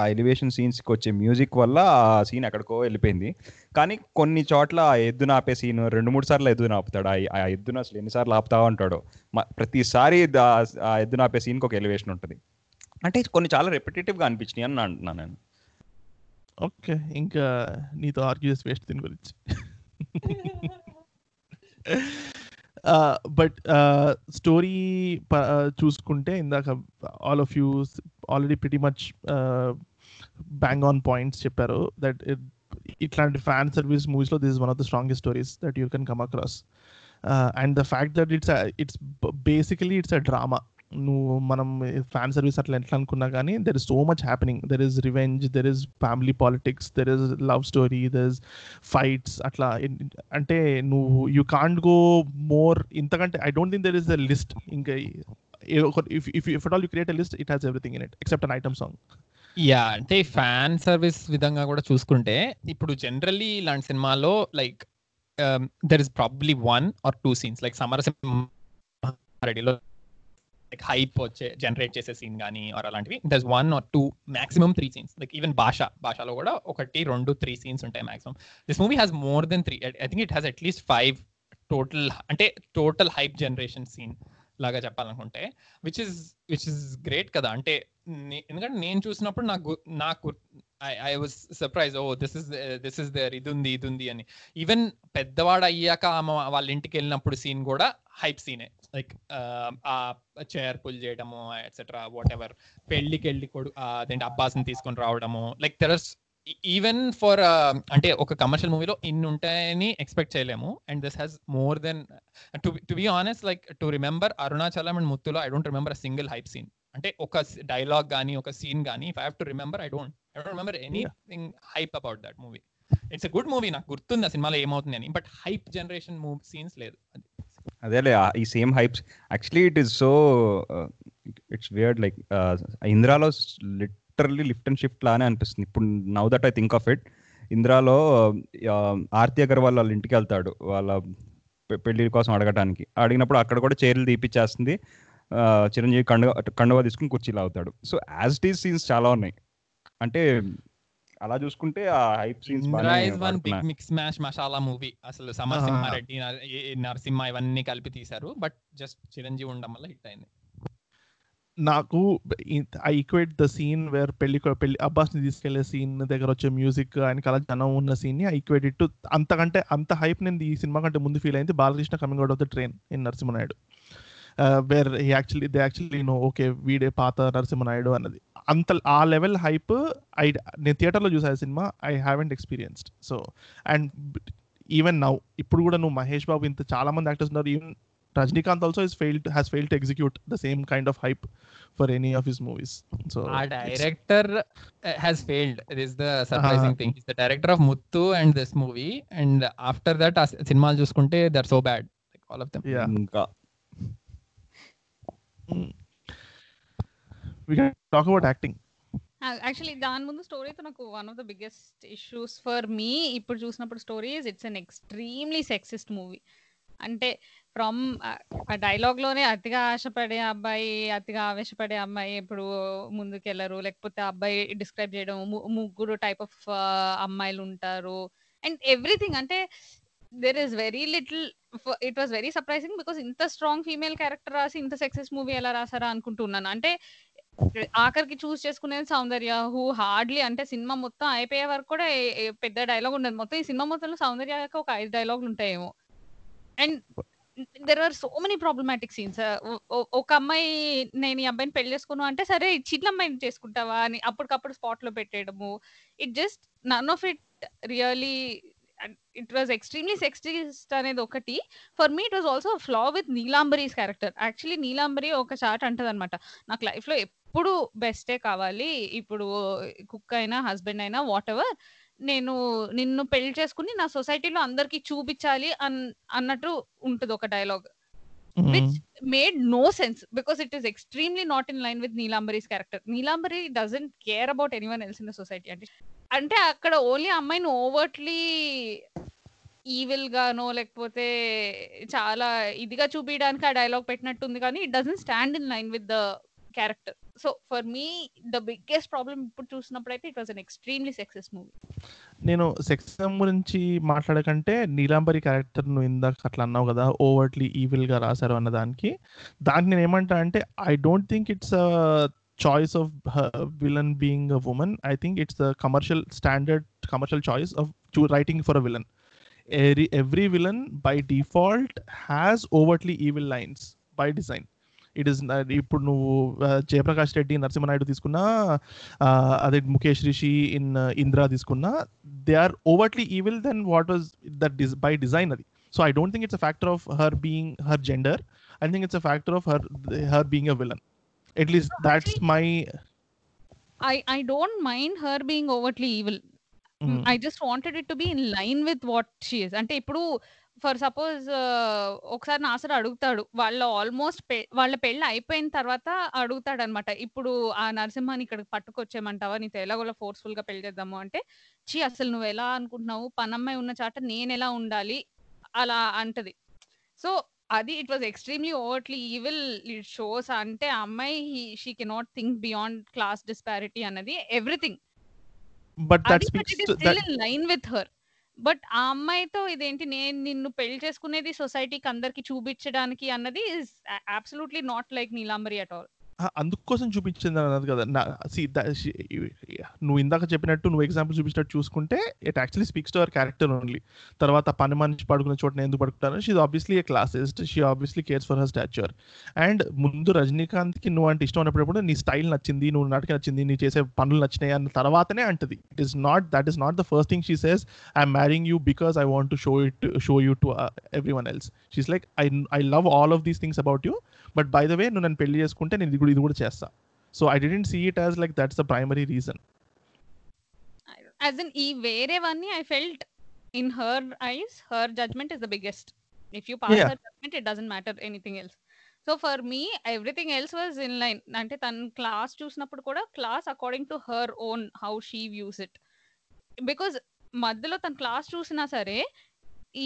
ఆ ఎలివేషన్ సీన్స్కి వచ్చే మ్యూజిక్ వల్ల ఆ సీన్ ఎక్కడికో వెళ్ళిపోయింది. కానీ కొన్ని చోట్ల ఆ ఎద్దును ఆపే సీన్ రెండు మూడు సార్లు ఎద్దును ఆపుతాడు, ఆ ఎద్దును అసలు ఎన్నిసార్లు ఆపుతావు అంటాడు. ప్రతిసారి ఆ ఎద్దును ఆపే సీన్కి ఒక ఎలివేషన్ ఉంటుంది. అంటే కొన్ని చాలా రెపిటేటివ్గా అనిపించినాయి అని అంటున్నాను నేను. ఓకే, ఇంకా నీతో ఆర్గ్యూ చేసి వేస్ట్ దీని గురించి. బట్ స్టోరీ చూసుకుంటే ఇందాక all of you already pretty much bang on points చెప్పారు. దట్ ఇట్లాంటి ఫ్యాన్ సర్వీస్ మూవీస్లో this is one of the strongest stories that you can come across. And the fact that it's it's basically it's a drama. నువ్వు మనం fan service అట్లా ఎట్లా అనుకున్నా కానీ there is so much happening. There is revenge, there is family politics, there is love story, there is fights. అట్లా అంటే నువ్వు you can't go more ఇంతకంటే. I don't think there is the list. ఇంకా if if if at all you create a list, it has everything in it except an item song. Yeah, అంటే fan service విధంగా కూడా చూసుకుంటే ఇప్పుడు generally ఇలాంటి సినిమాలో like there is probably one or two scenes like సమరసింహారెడ్డిలో like hype వచ్చే generate చేసే సీన్ కానీ ఆర్ అలాంటివి. There is one or two, maximum three scenes. Like even Baasha భాషలో కూడా ఒకటి రెండు త్రీ సీన్స్ ఉంటాయి maximum. This movie has more then three. I think it has at least five total, అంటే టోటల్ హైప్ జనరేషన్ సీన్ లాగా చెప్పాలనుకుంటే, which is which is great కదా. అంటే ఎందుకంటే నేను చూసినప్పుడు నాకు నాకు I was surprise, oh this is this is there, ఇది ఉంది ఇది ఉంది అని. ఈవెన్ పెద్దవాడు అయ్యాక వాళ్ళ ఇంటికి వెళ్ళినప్పుడు సీన్ కూడా హైప్ సీనే. లైక్ ఆ చైర్ పుల్ చేయడము ఎట్సెట్రా వాట్ ఎవర్, పెళ్లికి వెళ్ళి కొడు అదేంటి అబ్బాస్ని తీసుకొని రావడము. Like there is even for అంటే ఒక కమర్షియల్ మూవీలో ఇన్ని ఉంటాయని ఎక్స్పెక్ట్ చేయలేము. And this has more then. To to be honest like to remember Arunachalam and ముత్తులో I don't remember a single hype scene. అంటే ఒక డైలాగ్ కానీ ఒక సీన్ కానీ if I have to remember I don't I don't remember anything hype about that movie. It's a good movie, నాకు గుర్తుంది ఆ సినిమాలో ఏమవుతుంది అని, but hype generation movie scenes లేదు. అదేలే ఈ same hypes actually it is so it's weird like ఇంద్రాలో లిటరల్లీ లిఫ్ట్ అండ్ షిఫ్ట్ లానే అనిపిస్తుంది ఇప్పుడు now that I think of it. ఇంద్రాలో ఆర్తి అగర్వాల్ వాళ్ళ ఇంటికి వెళ్తాడు వాళ్ళ పెళ్లి కోసం అడగటానికి, అడిగినప్పుడు అక్కడ కూడా చీరలు తీపిచ్చేస్తుంది చిరంజీవి, కండువ కండువ తీసుకుని కుర్చీలు అవుతాడు. సో యాజ్ డీస్ సీన్స్ చాలా ఉన్నాయి, అంటే అలా చూసుకుంటే ఆ హైప్ సీన్స్ మూవీ అసలు సమర్ సింహారెడ్డి నరసింహ ఇవన్నీ కలిపి తీశారు, బట్ జస్ట్ చిరంజీవి ఉండడం వల్ల హిట్ అయింది. నాకు I equate the scene where పెళ్లి పెళ్లి అబ్బాస్ని తీసుకెళ్లే సీన్ దగ్గర వచ్చే మ్యూజిక్ ఆయనకి అలా జనం ఉన్న సీన్ ని ఐ ఈక్వేట్ ఇట్ టు అంతకంటే అంత హైప్ నేను ఈ సినిమా కంటే ముందు ఫీల్ అయింది Balakrishna coming out of the train in Narasimha Naidu, where he actually they actually no okay వీడే పాత నరసింహనాయుడు అన్నది. అంత ఆ లెవెల్ హైప్ ఐ నేను థియేటర్లో చూసా సినిమా I haven't experienced. So and even now ఇప్పుడు కూడా నువ్వు మహేష్ బాబు ఇంత చాలా మంది యాక్టర్స్ ఉన్నారు, even Rajinikanth also has failed has failed to execute the same kind of hype for any of his movies. So our director has failed. It is the surprising uh-huh. thing. He's the director of Muthu and this movie, and after that as cinema chusukunte they're so bad, like all of them. Yeah. Mm. We can talk about acting. Actually దాని ముందు స్టోరీతో నాకు one of the biggest issues for me ఇప్పుడు చూసినప్పుడు story is it's an extremely sexist movie. అంటే from ఆ dialogue లోనే అతిగా ఆశపడే అబ్బాయి అతిగా ఆవేశపడే అమ్మాయి ఎప్పుడు ముందుకెళ్లరు, లేకపోతే ఆ అబ్బాయి డిస్క్రైబ్ చేయడం, ముగ్గురు టైప్ ఆఫ్ అమ్మాయిలు ఉంటారు అండ్ ఎవ్రీథింగ్. అంటే there is very little, it was very surprising because ఇంత స్ట్రాంగ్ ఫీమేల్ క్యారెక్టర్ రాసి ఇంత సక్సెస్ మూవీ ఎలా రాసారా అనుకుంటున్నాను. అంటే ఆఖరికి చూస్ చేసుకునేది సౌందర్య, హూ హార్డ్లీ అంటే సినిమా మొత్తం అయిపోయే వరకు కూడా పెద్ద డైలాగ్ ఉండదు, మొత్తం ఈ సినిమా మొత్తంలో సౌందర్య ఒక ఐదు డైలాగులు ఉంటాయేమో. And there were so many problematic scenes. ఒక అమ్మాయి నేను ఈ అబ్బాయిని పెళ్లి చేసుకున్నా అంటే సరే చిన్న అమ్మాయిని చేసుకుంటావా అని అప్పటికప్పుడు స్పాట్ లో పెట్టేయడము, it just none of it really it was extremely sexist అనేది ఒకటి. For me it was also flaw with Neelambari's character. Actually Neelambari ఒక చాట్ అంటది అనమాట, నాకు లైఫ్ లో ఎప్పుడు బెస్టే కావాలి, ఇప్పుడు కుక్ అయినా హస్బెండ్ అయినా వాట్ ఎవర్, నేను నిన్ను పెళ్లి చేసుకుని నా సొసైటీలో అందరికి చూపించాలి అన్ అన్నట్టు ఉంటది ఒక dialogue, which made no sense because it is extremely not in line with Neelambari's character. Neelambari doesn't care about anyone else in the society. అంటే అంటే అక్కడ ఓన్లీ అమ్మాయిని ఓవర్ట్లీ ఈవిల్ గానో లేకపోతే చాలా ఇదిగా చూపించడానికి ఆ డైలాగ్ పెట్టినట్టుంది, కానీ it doesn't stand in line with the character. So for me the biggest problem ఇప్పుడు చూసినప్పుడైతే it was an extremely success movie. నేను సెక్సిజం గురించి మాట్లాడకంటే నీలాంబరి క్యారెక్టర్ నువ్వు ఇందాక అట్లా అన్నావు కదా ఓవర్ట్లీ ఈవిల్ గా రాశారు అన్న దానికి దానికి నేను ఏమంటా అంటే I don't think it's a choice of uh, villain being a woman. I think it's the commercial standard commercial choice of writing for a villain. Every, every villain by default has overtly evil lines by design. It is ఇప్పుడు నువ్వు జయప్రకాష్ రెడ్డి నరసింహనాయుడు తీసుకున్నా, అదే Mukesh Rishi in Indra తీసుకున్నా, they are overtly evil then what was that by design అది. So I don't think it's a factor of her being her gender, I think it's a factor of her her being a villain. At least that's my I I don't mind her being overtly evil, I just wanted it to be in line with what she is. అంటే ఇప్పుడు for suppose ఒకసారి నాసర్ అడుగుతాడు, వాళ్ళ almost పె వాళ్ళ పెళ్ళి అయిపోయిన తర్వాత అడుగుతాడు అనమాట, ఇప్పుడు ఆ నరసింహాన్ని ఇక్కడికి పట్టుకొచ్చేయమంటావా, నీతో ఎలాగోలా ఫోర్స్ఫుల్గా పెళ్లి చేద్దాము అంటే, చీ అసలు నువ్వు ఎలా అనుకుంటున్నావు, పనమ్మాయి ఉన్న చాట నేను ఎలా ఉండాలి అలా అంటది. సో అది it was extremely overtly evil it shows. అంటే ఆ అమ్మాయి she cannot think beyond class disparity అన్నది everything, but that's still in line with her. But ఆ అమ్మాయితో ఇదేంటి నేను నిన్ను పెళ్లి చేసుకునేది సొసైటీకి అందరికి చూపించడానికి అన్నది is absolutely not like Neelambari at all. అందుకోసం చూపించింది అన్నది కదా, నువ్వు ఇందాక చెప్పినట్టు నువ్వు ఎగ్జాంపుల్ చూపించినట్టు చూసుకుంటే it actually speaks to our character only. తర్వాత పని మనిషి పడుకునే చోట ఎందుకు పడుకుంటాను, she obviously a classist, she obviously cares for her stature. And ముందు రజనీకాంత్కి నువ్వు అంటే ఇష్టం ఉన్నప్పుడు నీ స్టైల్ నచ్చింది, నువ్వు నాటకం నచ్చింది, నీ చేసే పనులు నచ్చినాయి అన్న తర్వాతనే అంటది. It is not that is not the first thing she says I'm marrying you because I want to show it show you to everyone else. She's like I I love all of these things about you, but by the way నువ్వు నన్ను పెళ్లి చేసుకుంటే నేను ఇది కూడా ఇది కూడా చేస్తా. So I didn't see it as like that's the primary reason. As in ఈ వేరేవన్నీ I felt in her eyes her judgement is the biggest. If you pass yeah. that judgment, it doesn't matter anything else. So for me, everything else was in line. Ante tan class choosinapudu kuda class according to her own, how she views it. Because మధ్యలో తన class చూసినా సరే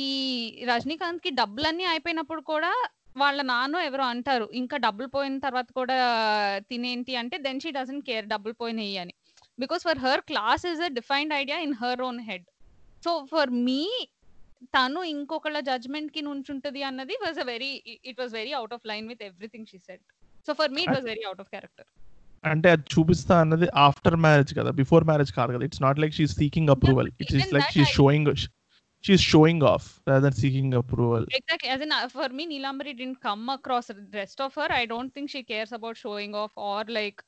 ఈ రజనీకాంత్ కి డబ్బులు అన్ని అయిపోయినప్పుడు కూడా వాళ్ళ నాన్న ఎవరో అంటారు ఇంకా డబ్బులు పోయిన తర్వాత కూడా తినేంటి అంటే దెన్ షీ డజంట్ కేర్ డబ్బులు పోయినాయి అని, because for her class is a defined idea in her own head. So for me తను ఇంకొకళ్ళ జడ్జ్మెంట్ కి నుంచుంటది అన్నది was a very it was very out of line with everything she said. So for me it was very out of character. అంటే అది చూపిస్తా అన్నది after marriage కదా, బిఫోర్ మ్యారేజ్ కాదు కదా. It's not like she is seeking approval, it is like she is sowing she is showing off rather than seeking approval. Exactly as in for me Neelambari didn't come across the rest of her. I don't think she cares about showing off or like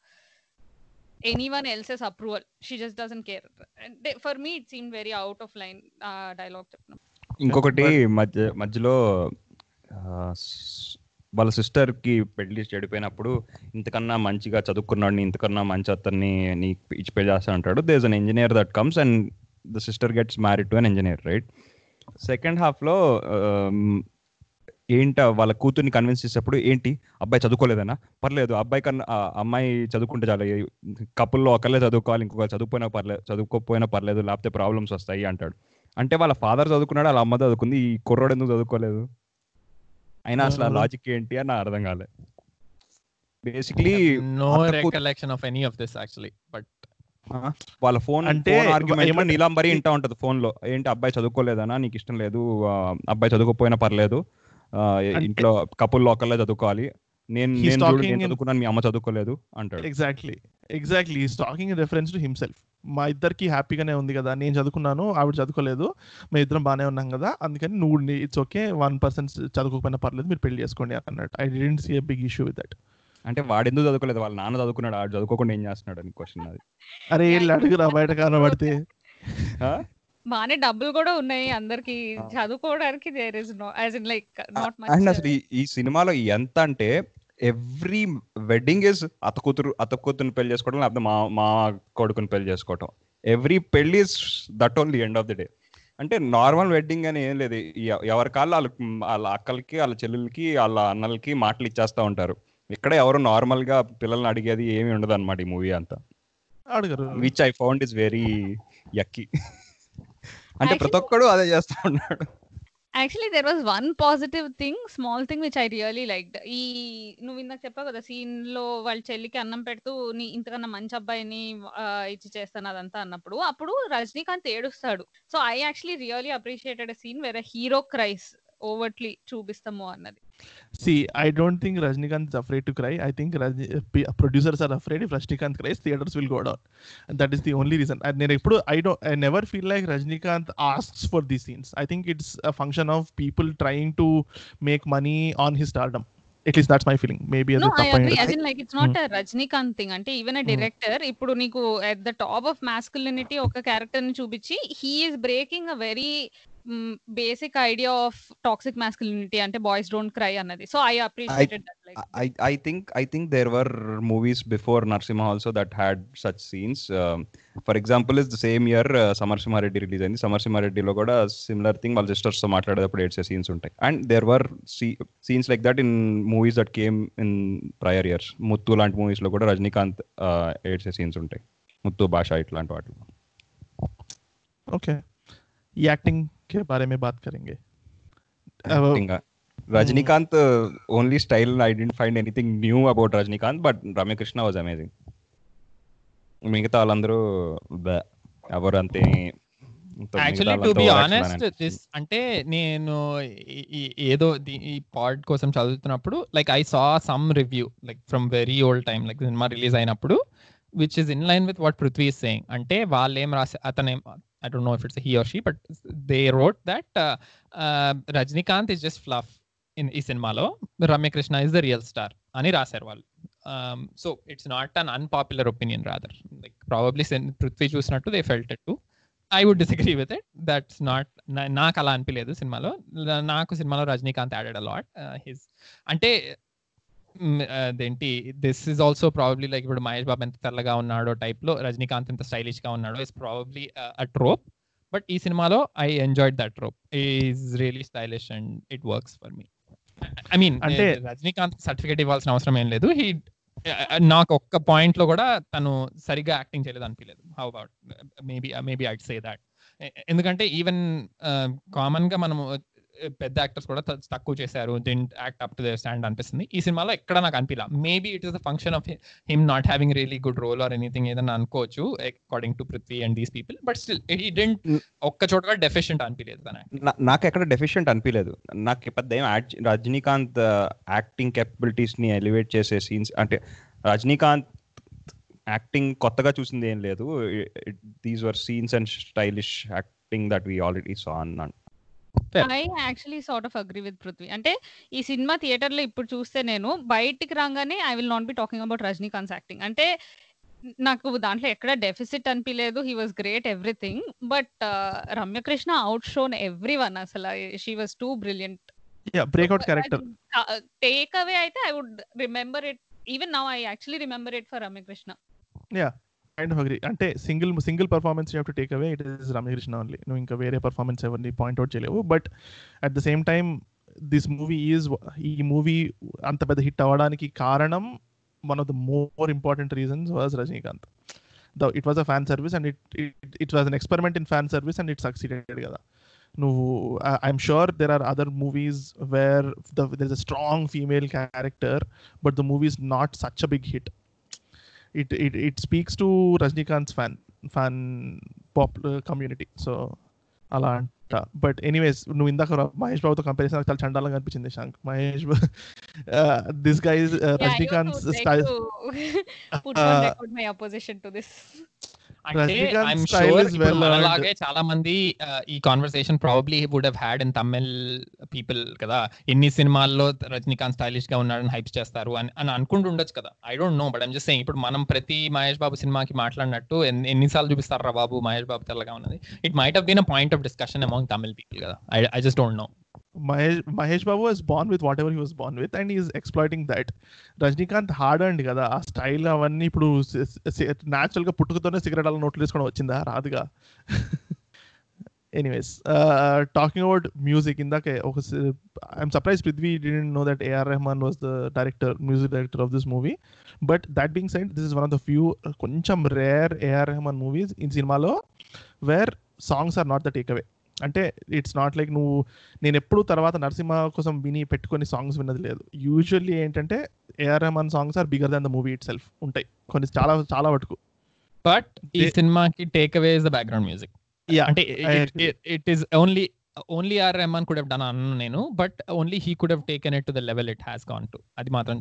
anyone else's approval. She just doesn't care. For me it seemed very out of line uh, dialogue. ఇంకొకటి మధ్య మధ్యలో వాళ్ళ sister కి పెళ్లి చెడిపోయినప్పుడు ఇంతకన్నా మంచిగా చదువుకున్నాడు ఇంతకన్నా మంచి అతన్ని నీకు ఇచ్చి పెళ్లి చేస్తా అంటాడు. There is an engineer that comes and the sister gets married to an engineer, right? Second half లో ఏంట వాళ్ళ కూతుర్ని కన్విన్స్ చేసేప్పుడు ఏంటి అబ్బాయి చదువుకోలేదనా పర్లేదు అబ్బాయి కన్నా అమ్మాయి చదువుకుంటే చాలా, కపుల్లో ఒకళ్ళే చదువుకోవాలి ఇంకొక చదువుపోయినా పర్లేదు చదువుకోకపోయినా పర్లేదు లేకపోతే ప్రాబ్లమ్స్ వస్తాయి అంటాడు. అంటే వాళ్ళ ఫాదర్ చదువుకున్నాడు వాళ్ళ అమ్మ చదువుకుంది, ఈ కుర్రోడు ఎందుకు చదువుకోలేదు? అయినా అసలు లాజిక్ ఏంటి అని అర్థం కాలే. Basically no recollection of any of this actually. But వాళ్ళ ఫోన్ అంటే ఏమన్నా నీలాంబరి ఇంటా ఉంటది ఫోన్ లో, ఏంటి అబ్బాయి చదువుకోలేదనా నీకు ఇష్టం లేదు, అబ్బాయి చదువుకోపోయినా పర్లేదు ఇంట్లో కపుల్ లోకల్లో చదువుకోవాలి, నేను నేను చదువుకున్నాను మీ అమ్మ చదువుకోలేదు అంటాడు. Exactly exactly he is talking reference to himself. మా ఇద్దరికి హ్యాపీగానే ఉంది కదా, నేను చదువుకున్నాను ఆవిడ చదువుకోలేదు, మీ ఇద్దరం బాగానే ఉన్నాం కదా, అందుకని నువ్వు ఇట్స్ ఓకే వన్ పర్సెంట్ చదువుకోకపోయినా పర్లేదు మీరు పెళ్లి చేసుకోండి అన్నట్టు. I didn't see a big issue with that. అంటే వాడు ఎందుకు చదువుకోలేదు, వాళ్ళ నాన్న చదువుకున్నాడు ఆవిడ చదువుకోకుండా ఏం చేస్తున్నాడు అని క్వశ్చన్ అది. అరే వీళ్ళు అడుగురా బయట కనబడితే బానే డబ్బులు కూడా ఉన్నాయి అందరికి చదువుకోవడానికి. There is no as in like not much. And అసలు ఈ సినిమాలో ఎంత అంటే ఎవ్రీ వెడ్డింగ్ ఇస్ అత్త కూతురు అత్త కూతురుని పెళ్లి చేసుకోవడం లేకపోతే మా మా కొడుకుని పెళ్లి చేసుకోవటం. ఎవ్రీ పెళ్లి is that only end of the day. అంటే నార్మల్ వెడ్డింగ్ అని ఏం లేదు, ఎవరి కాళ్ళు వాళ్ళ వాళ్ళ అక్కలకి వాళ్ళ చెల్లెలకి వాళ్ళ అన్నలకి మాటలు ఇచ్చేస్తూ ఉంటారు. ఇక్కడ ఎవరు నార్మల్ గా పిల్లల్ని అడిగేది ఏమి ఉండదు అనమాట ఈ మూవీ అంతా అడగరు, which I found is very yucky. అంటే ప్రతి ఒక్కడు అదే చేస్తూ ఉన్నాడు. Actually there was one positive thing, small thing which I really liked. ఈ నువ్వు ఇందాక చెప్పావు కదా సీన్ లో వాళ్ళ చెల్లికి అన్నం పెడుతూ నీ ఇంతకన్నా మంచి అబ్బాయిని ఇచ్చి చేస్తాను అదంతా అన్నప్పుడు అప్పుడు రజనీకాంత్ ఏడుస్తాడు. So I actually really appreciated scene where hero cries overtly చూపిస్తాము అన్నది. See, I don't think Rajinikanth is afraid to cry. I think Rajni, uh, producers are afraid if Rajinikanth cries, theaters will go down. And that is the only reason. I, I, don't, I never feel like Rajinikanth asks for these scenes. I think it's a function of people trying to make money on his stardom. At least that's my feeling. Maybe no, I agree. As in like it's not mm. a Rajinikanth thing. Ante even a director, ippudu neeku at the top of masculinity oka character ni chupichi, he is breaking a very basic idea of toxic masculinity, ante boys don't cry annadi. So I appreciated I, that. Like I, I think I think there were movies before Narasimha also that had such scenes. Um, for example, is the same year uh, Samarsimha Reddy release ayindi. Samarsimha Reddy lo kuda similar thing valla sisters tho maatladedapudu eight scenes untai. And there were see, scenes like that in movies that came in prior years. Muthu laanti movies lo kuda Rajinikanth uh, eight scenes untai. Muthu, Bhasha itlanti vaatlu. Okay. ఈ acting के बारे में बात करेंगे. Rajinikanth only style I didn't find anything new about Rajinikanth but Ramya Krishna was amazing. మిగతా వాళ్ళందరూ ఎవరు అంతే actually to be honest this అంటే నేను ఏదో ఈ పాడ్ కోసం చదువుతున్నప్పుడు like I saw some review like from very old time like cinema release అయినప్పుడు which is in line with what Pridvi is saying. Ante vaal em rasa atane I don't know if it's a he or she, but they wrote that uh, uh, Rajinikanth is just fluff in ee cinema lo, Ramya Krishna is the real star ani rasaru vaalu. Um, so it's not an unpopular opinion, rather like probably Pridvi chusnattu they felt it too. I would disagree with it. That's not naaku ala anipaledu cinema lo, naaku cinema lo Rajinikanth added a lot. Uh, his ante ఏంటి this is also probably like ఇప్పుడు మహేష్ బాబు ఎంత తెల్లగా ఉన్నాడో type లో రజనీకాంత్ ఎంత stylish గా ఉన్నాడో is probably a trope but ఈ సినిమాలో I enjoyed that rope. Is really stylish and it works for me. I mean అంటే రజనీకాంత్ సర్టిఫికేట్ ఇవ్వాల్సిన అవసరం ఏం లేదు. హీ నాకు ఒక్క పాయింట్ లో కూడా తను సరిగా యాక్టింగ్ చేయలేదు అనిపించలేదు. How about maybe maybe I'd say that. ఎందుకంటే ఈవెన్ కామన్ గా మనము పెద్ద యాక్టర్స్ కూడా తక్కువ చేశారు, didn't act up to their stand అనిపిస్తుంది. ఈ సినిమాలో ఎక్కడ నాకు అనిపించలా. Maybe it is the function of him not having really good role or anything ఏదైనా అనుకోవచ్చు according to Prithvi and these people. But still he didn't ఒక్క చోట కూడా డెఫిషియంట్ అనిపించలేదు. నాకు ఎక్కడ డెఫిషియంట్ అనిపించలేదు. నాకు పెద్ద రజనీకాంత్ యాక్టింగ్ కేపబిలిటీస్ ని ఎలివేట్ చేసే సీన్స్ అంటే రజనీకాంత్ యాక్టింగ్ కొత్తగా చూసింది ఏం లేదు. These were scenes and stylish acting that we already saw అన్నాను. I actually sort of agree with Prithvi. అంటే ఈ సినిమా థియేటర్ లో ఇప్పుడు చూస్తే నేను బయటికి రాగానే I will not be talking about Rajinikanth acting. అంటే నాకు దాంట్లో ఎక్కడ డెఫిసిట్ అనిపించలేదు. He was great everything. But Ramya Krishna out shown every one. అసలు she was too brilliant. Breakout character take away అయితే I would remember it. Even now I actually remember it for Ramya Krishna. kind of agree. అంటే single single performance you have to take away, it is Ramakrishna only. నువ్వు ఇంకా వేరే performance ఎవరిని point out చేయలేవు. But at the same time this movie is ఈ movie అంత పెద్ద hit అవ్వడానికి కారణం, one of the more important reasons was Rajinikanth. The it was a fan service and it it was an experiment in fan service and it succeeded కదా. నువ్వు I'm sure there are other movies where there is a strong female character but the movie is not such a big hit. It it it speaks to Rajnikant's fan fan popular community. So alanta. But anyways, nu indaka Mahesh Babu to comparison ak chala chandalanga anpichindi Shank. Mahesh uh, this guy is uh, yeah, Rajnikant's style. Put on record my opposition to this. I'm sure అలాగే చాలా మంది ఈ conversation probably would have had in Tamil people కదా. ఎన్ని సినిమాల్లో Rajinikanth stylish గా ఉన్నాడని hypes చేస్తారు అని అని అనుకుంటుండొచ్చు కదా. I don't know but I'm just saying. ఇప్పుడు మనం ప్రతి మహేష్ బాబు సినిమాకి మాట్లాడినట్టు ఎన్నిసార్లు చూపిస్తారు రా బాబు మహేష్ బాబు తెల్లగా ఉన్నది. It might have been a point of discussion among Tamil people కదా. I just don't know. Mahesh Mahesh Babu was born with whatever he was born with and he is exploiting that. Rajnikanth hardened kada aa style avanni ippudu natural ga puttukutone cigarette alla note lesukona vachinda raduga. Anyways, uh, talking about music in the I'm surprised Pridvi didn't know that A R Rahman was the director music director of this movie. But that being said, this is one of the few uh, koncham rare A R Rahman movies in cinema lo where songs are not the takeaway. అంటే it's not like నువ్వు నేను ఎప్పుడు తర్వాత నరసింహ కోసం విని పెట్టుకొని songs విన్నది లేదు. యూజువల్లీ ఏంటంటే AR Rahman songs are bigger than the movie itself ఉంటాయి కొన్ని చాలా చాలా వరకు. బట్ ఈ సినిమాకి take away is the background music. అంటే it is only only are Rahman could have done అన్నాను నేను. But only he could have taken it to the level it has gone to. అది మాత్రం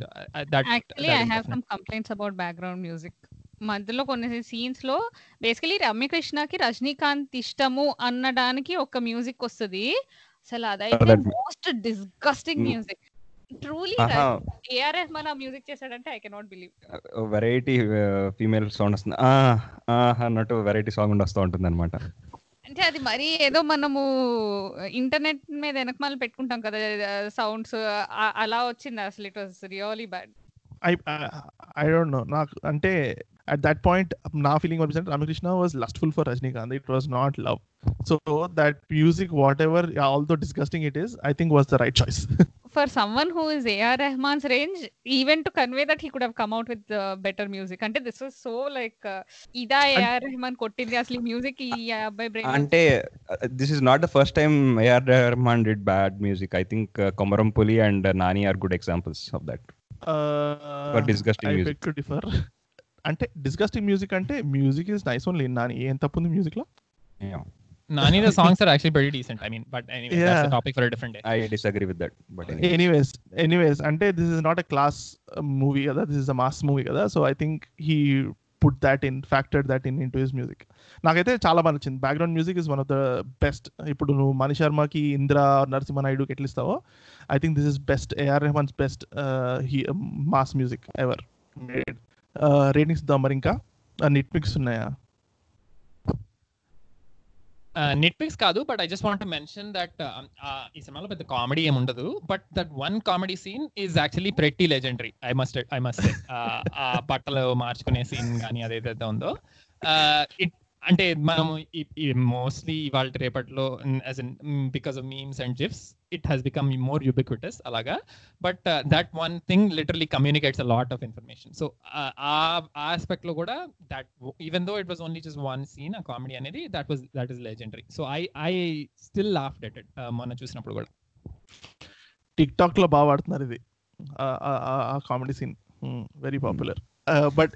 that actually I have some complaints about background music. మధ్యలో కొన్ని scenes లో basically రమ్యకృష్ణకి Rajinikanth ఇష్టము అనడానికి ఒక మ్యూజిక్ వస్తుంది. అసలు అదైతే most disgusting music. Truly AR Rahman ఆ మ్యూజిక్ చేశాడంటే I cannot believe. Variety female sound వస్తుంది అన్నట్టు వెరైటీ సాంగ్ ఉండి వస్తూ ఉంటుంది అనమాట. అంటే అది మరీ ఏదో మనము ఇంటర్నెట్ మీద వెనకమాల పెట్టుకుంటాం కదా సౌండ్స్, అలా వచ్చింది. అసలు it was really bad. I uh, I don't know. Not, ante at that point na feeling one hundred percent Ramikrishna was lustful for Rajnikanth. It was not love. So that music, whatever, although disgusting it is, I think was the right choice. For someone who is A R Rahman's range, even to convey that, he could have come out with uh, better music. Ante this was so like ida A R Rahman kottindi asli music ee abbai brain. Ante this is not the first time A R Rahman did bad music. I think uh, Komarampuli and uh, Nani are good examples of that. For disgusting music to differ. అంటే disgusting music అంటే music is nice only. Nani ఏం తప్పుంది music లో? Nani the songs are actually very decent. I mean but anyway that's a topic for a different day. I disagree with that but anyways anyways అంటే this is not a class movie కదా, this is a mass movie కదా. So I think he put that in factored that in into his music. Nakaithe chaala baa nachindi. Background music is one of the best. Ippudu nu Mani Sharma ki Indra or Narasimha Naidu ki etlistavo, I think this is best A R Rahman's best uh, he, uh, mass music ever made. Uh, ratings da marinka uh, nitpicks unnaya? Uh, nitpicks kaadu, but I just want to mention that ee cinema lo pedda comedy em undadu, but that one comedy scene is actually pretty legendary. I must I must say aa pattalo marchukune scene gaani adeyeda undo it అంటే మనము mostly ఇవాళ రేపట్లో as in because of memes and GIFs it has become more ubiquitous అలాగా. But that one thing literally communicates a lot of information. So aspect లో కూడా that even though it was only just one scene ఆ comedy అనేది that was that is legendary. So I I still laughed at it మొన్న చూసినప్పుడు కూడా. Tick talk లో బాగా ఆడుతున్నారు ఇది ఆ comedy scene, very popular. But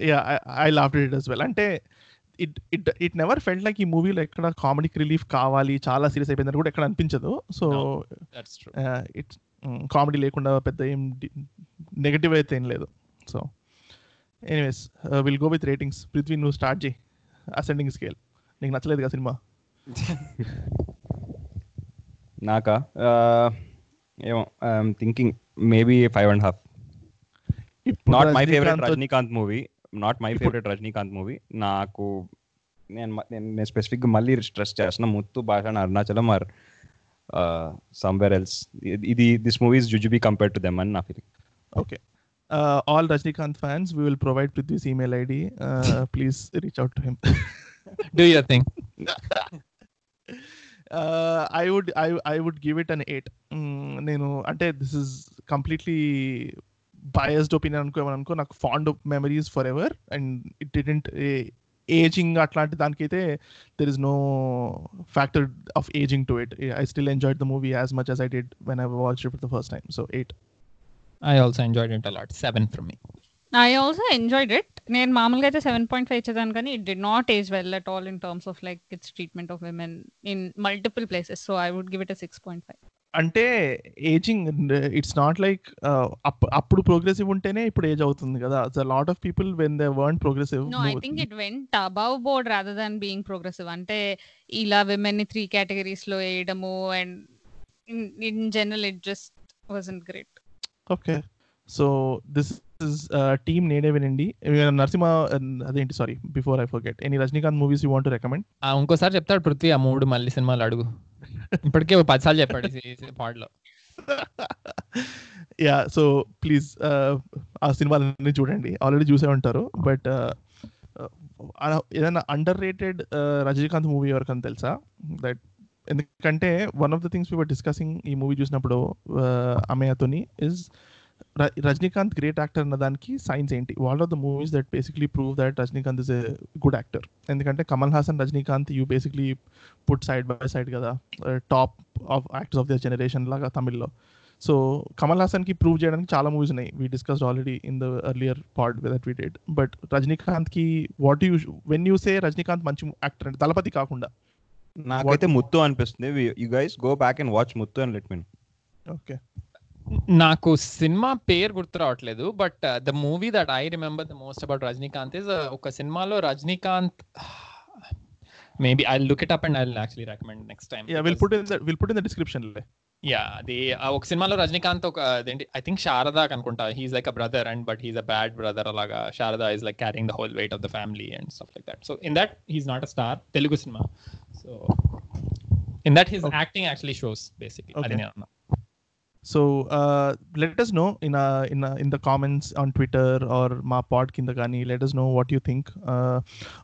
I laughed it as well. అంటే it it it never felt like ఈ మూవీలో ఎక్కడ కామెడీకి రిలీఫ్ కావాలి, చాలా సీరియస్ అయిపోయిందని కూడా ఎక్కడ అనిపించదు. సో ఇట్స్ కామెడీ లేకుండా పెద్ద ఏం నెగటివ్ అయితే ఏం లేదు. So anyways will go with ratings. Prithvi నువ్వు స్టార్ట్ చేయి. అసెండింగ్ స్కేల్ నీకు నచ్చలేదు కదా సినిమా? నాకా ఏమో I'm thinking maybe five and half. Not my favourite Rajinikanth movie not my favourite Rajinikanth movie నాకు నేను నేను స్పెసిఫిక్గా మళ్ళీ స్ట్రెస్ చేస్తున్నా, Muthu, Baasha, Arunachalam or somewhere else. ఇది దిస్ మూవీ ఇస్ జుజుబీ కంపేర్డ్ టు దెమ్ అని నా ఫీలింగ్. Okay, all Rajinikanth fans we will provide Prithvi's email ID, please reach out to him, do your thing. Uh, I would I I would give it an eight. Mm, you know, ante this is completely biased opinion anko eman anko nak fond of memories forever and it didn't uh, aging atlanti danikeite there is no factor of aging to it. I still enjoyed the movie as much as I did when I watched it for the first time. So eight. I also enjoyed it a lot. seven from me. I also enjoyed it. నేను మామూలుగా అయితే seven point five ఇచ్చేదాను కానీ it did not age well at all in terms of like its treatment of women in multiple places. So I would give it a six point five. అంటే ageing it's not like అప్పుడు progressive ఉంటేనే ఇప్పుడు age అవుతుంది కదా. Lot of people when they were progressive, no I think it went above board rather than being progressive. అంటే ఇలా women ని three categories లో వేయడము and in general it just wasn't great. Okay, so this is uh, team Native in Indi. Narasimha uh, adenti sorry before I forget, any Rajinikanth movies you want to recommend? Ah unko sar cheptadu Prithvi aa mood malli cinemalu adugu ippadike ten saal cheppadu ee pod lo. Yeah, so please aa cinemalanni chudandi, already chuse untaru. But edana underrated Rajinikanth movie evarkan telusa that endukante one of the things we were discussing ee movie chusinappudu amayatoni is Rajinikanth great actor అన్న దానికి science ఏంటి. Wall of the movies that basically prove that Rajinikanth is a good actor. ఎందుకంటే Kamal Haasan, Rajinikanth you basically put side by side కదా, top of actors of their generation లాగా తమిళ్లో. So Kamal హాసన్కి prove చేయడానికి చాలా movies ఉన్నాయి, we discussed already in the earlier part that we did. But రజనీకాంత్కి what you when you say Rajinikanth మంచి actor అంటే దళపతి కాకుండా నాకైతే ముత్తు అనిపిస్తుంది. You guys go back and watch Muthu and let me know. Okay, నాకు సినిమా పేరు గుర్తు రావట్లేదు but the movie that I remember the most about Rajinikanth is ఒక సినిమాలో Rajinikanth maybe I look it up and I will actually recommend next time. Yeah will put in the will put in the description లే. Yeah they ఒక సినిమాలో రజనీకాంత్ ఒక అదేంటి I think Sharada అనుకుంటా, he's like a brother and but he's a bad brother అలాగా. Sharada is like carrying the whole weight of the family and stuff like that. So in that he's not a star, Telugu cinema. So in that his acting actually shows basically. అదేనే అన్న. So uh, let us know in uh, in uh, in the comments on Twitter or my pod kinda gani. Let us know what you think uh,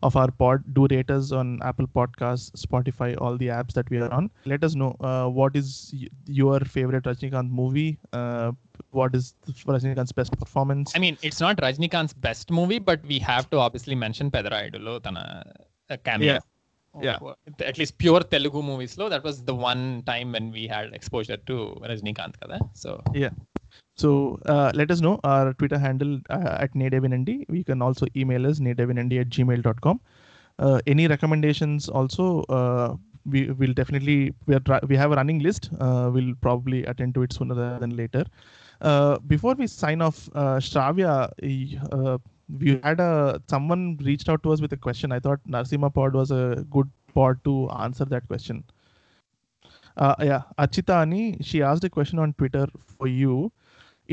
of our pod. Do rate us on Apple Podcasts, Spotify, all the apps that we are on. Let us know uh, what is y- your favorite Rajinikanth movie. Uh, what is Rajinikanth's best performance? I mean, it's not Rajinikanth's best movie, but we have to obviously mention Pedara Idolo tana cameo. Yeah. Yeah, at least pure Telugu movies lo that was the one time when we had exposure to Rajinikanth kada. So yeah, so uh, let us know. Our Twitter handle uh, at Native in Indi. We can also email us native in indi at gmail dot com. Uh, any recommendations also uh, we will definitely we are we have a running list. Uh, we'll probably attend to it sooner than later. Uh, before we sign off, uh, Shravia uh, we had a someone reached out to us with a question. I thought Narasimha pod was a good pod to answer that question. Uh, yeah, Archita ani, she asked a question on Twitter for you.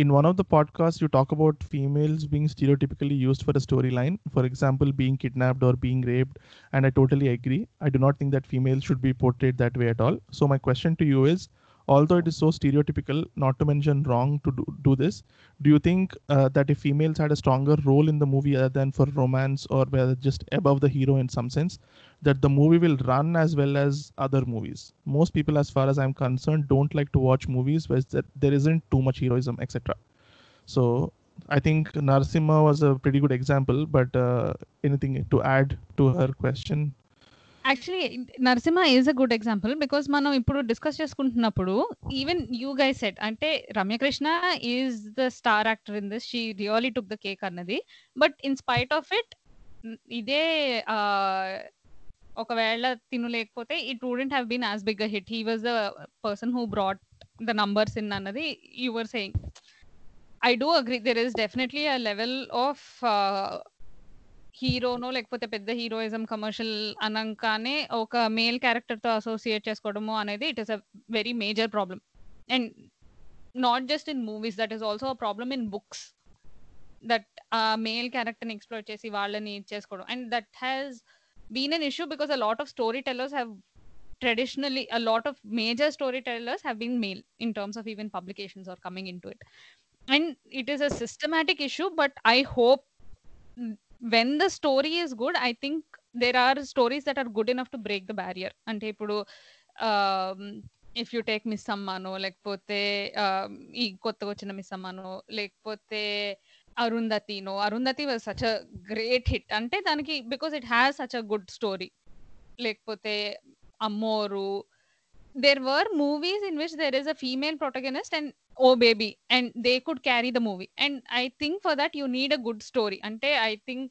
In one of the podcasts, you talk about females being stereotypically used for a storyline. For example, being kidnapped or being raped. And I totally agree. I do not think that females should be portrayed that way at all. So my question to you is, although it is so stereotypical, not to mention wrong to do, do this, do you think uh, that if females had a stronger role in the movie other than for romance or were just above the hero in some sense, that the movie will run as well as other movies. Most people, as far as I'm concerned, don't like to watch movies where there isn't too much heroism, et cetera. So I think Narasimha was a pretty good example, but uh, anything to add to her question? Actually, Narasimha is a good example because మనం ఇప్పుడు discuss చేసుకుంటున్నప్పుడు even you guy said అంటే Ramya Krishna is the star actor in this, she really took the cake అన్నది. But in spite of it ఇదే ఒకవేళ తిను లేకపోతే it wouldn't have been as big a hit. He was the person who brought the numbers in అన్నది you were saying. I do agree there is definitely a level of uh, hero no lekapothe pedda heroism commercial anankane oka male character tho associate chesukodamu anedi it is a very major problem, and not just in movies, that is also a problem in books, that a uh, male character ni exploit chesi vallani chesukodam, and that has been an issue because a lot of storytellers have traditionally a lot of major storytellers have been male in terms of even publications or coming into it. And it is a systematic issue, but I hope when the story is good, I think there are stories that are good enough to break the barrier. Ante ipudu um, if you take Missammano, lekapothe ee kottaga ochina Missammano, lekapothe Arundhati no Arundhati was such a great hit ante daniki because it has such a good story. Lekapothe Ammoru, there were movies in which there is a female protagonist and oh baby, and they could carry the movie. And I think for that you need a good story. Ante I think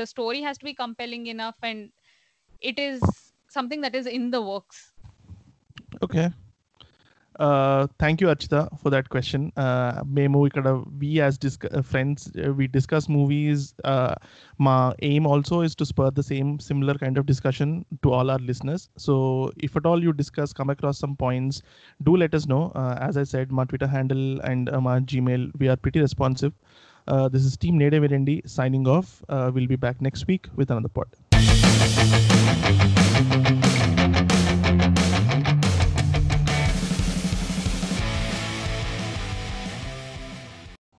the story has to be compelling enough, and it is something that is in the works. Okay. Uh, thank you, Archita, for that question. Uh, memo ikkada we as disc- uh, friends uh, we discuss movies. Uh, my aim also is to spur the same similar kind of discussion to all our listeners. So if at all you discuss, come across some points, do let us know. Uh, as I said, my Twitter handle and uh, my Gmail, we are pretty responsive. Uh, this is Team Native in Indi signing off. Uh, we'll be back next week with another pod.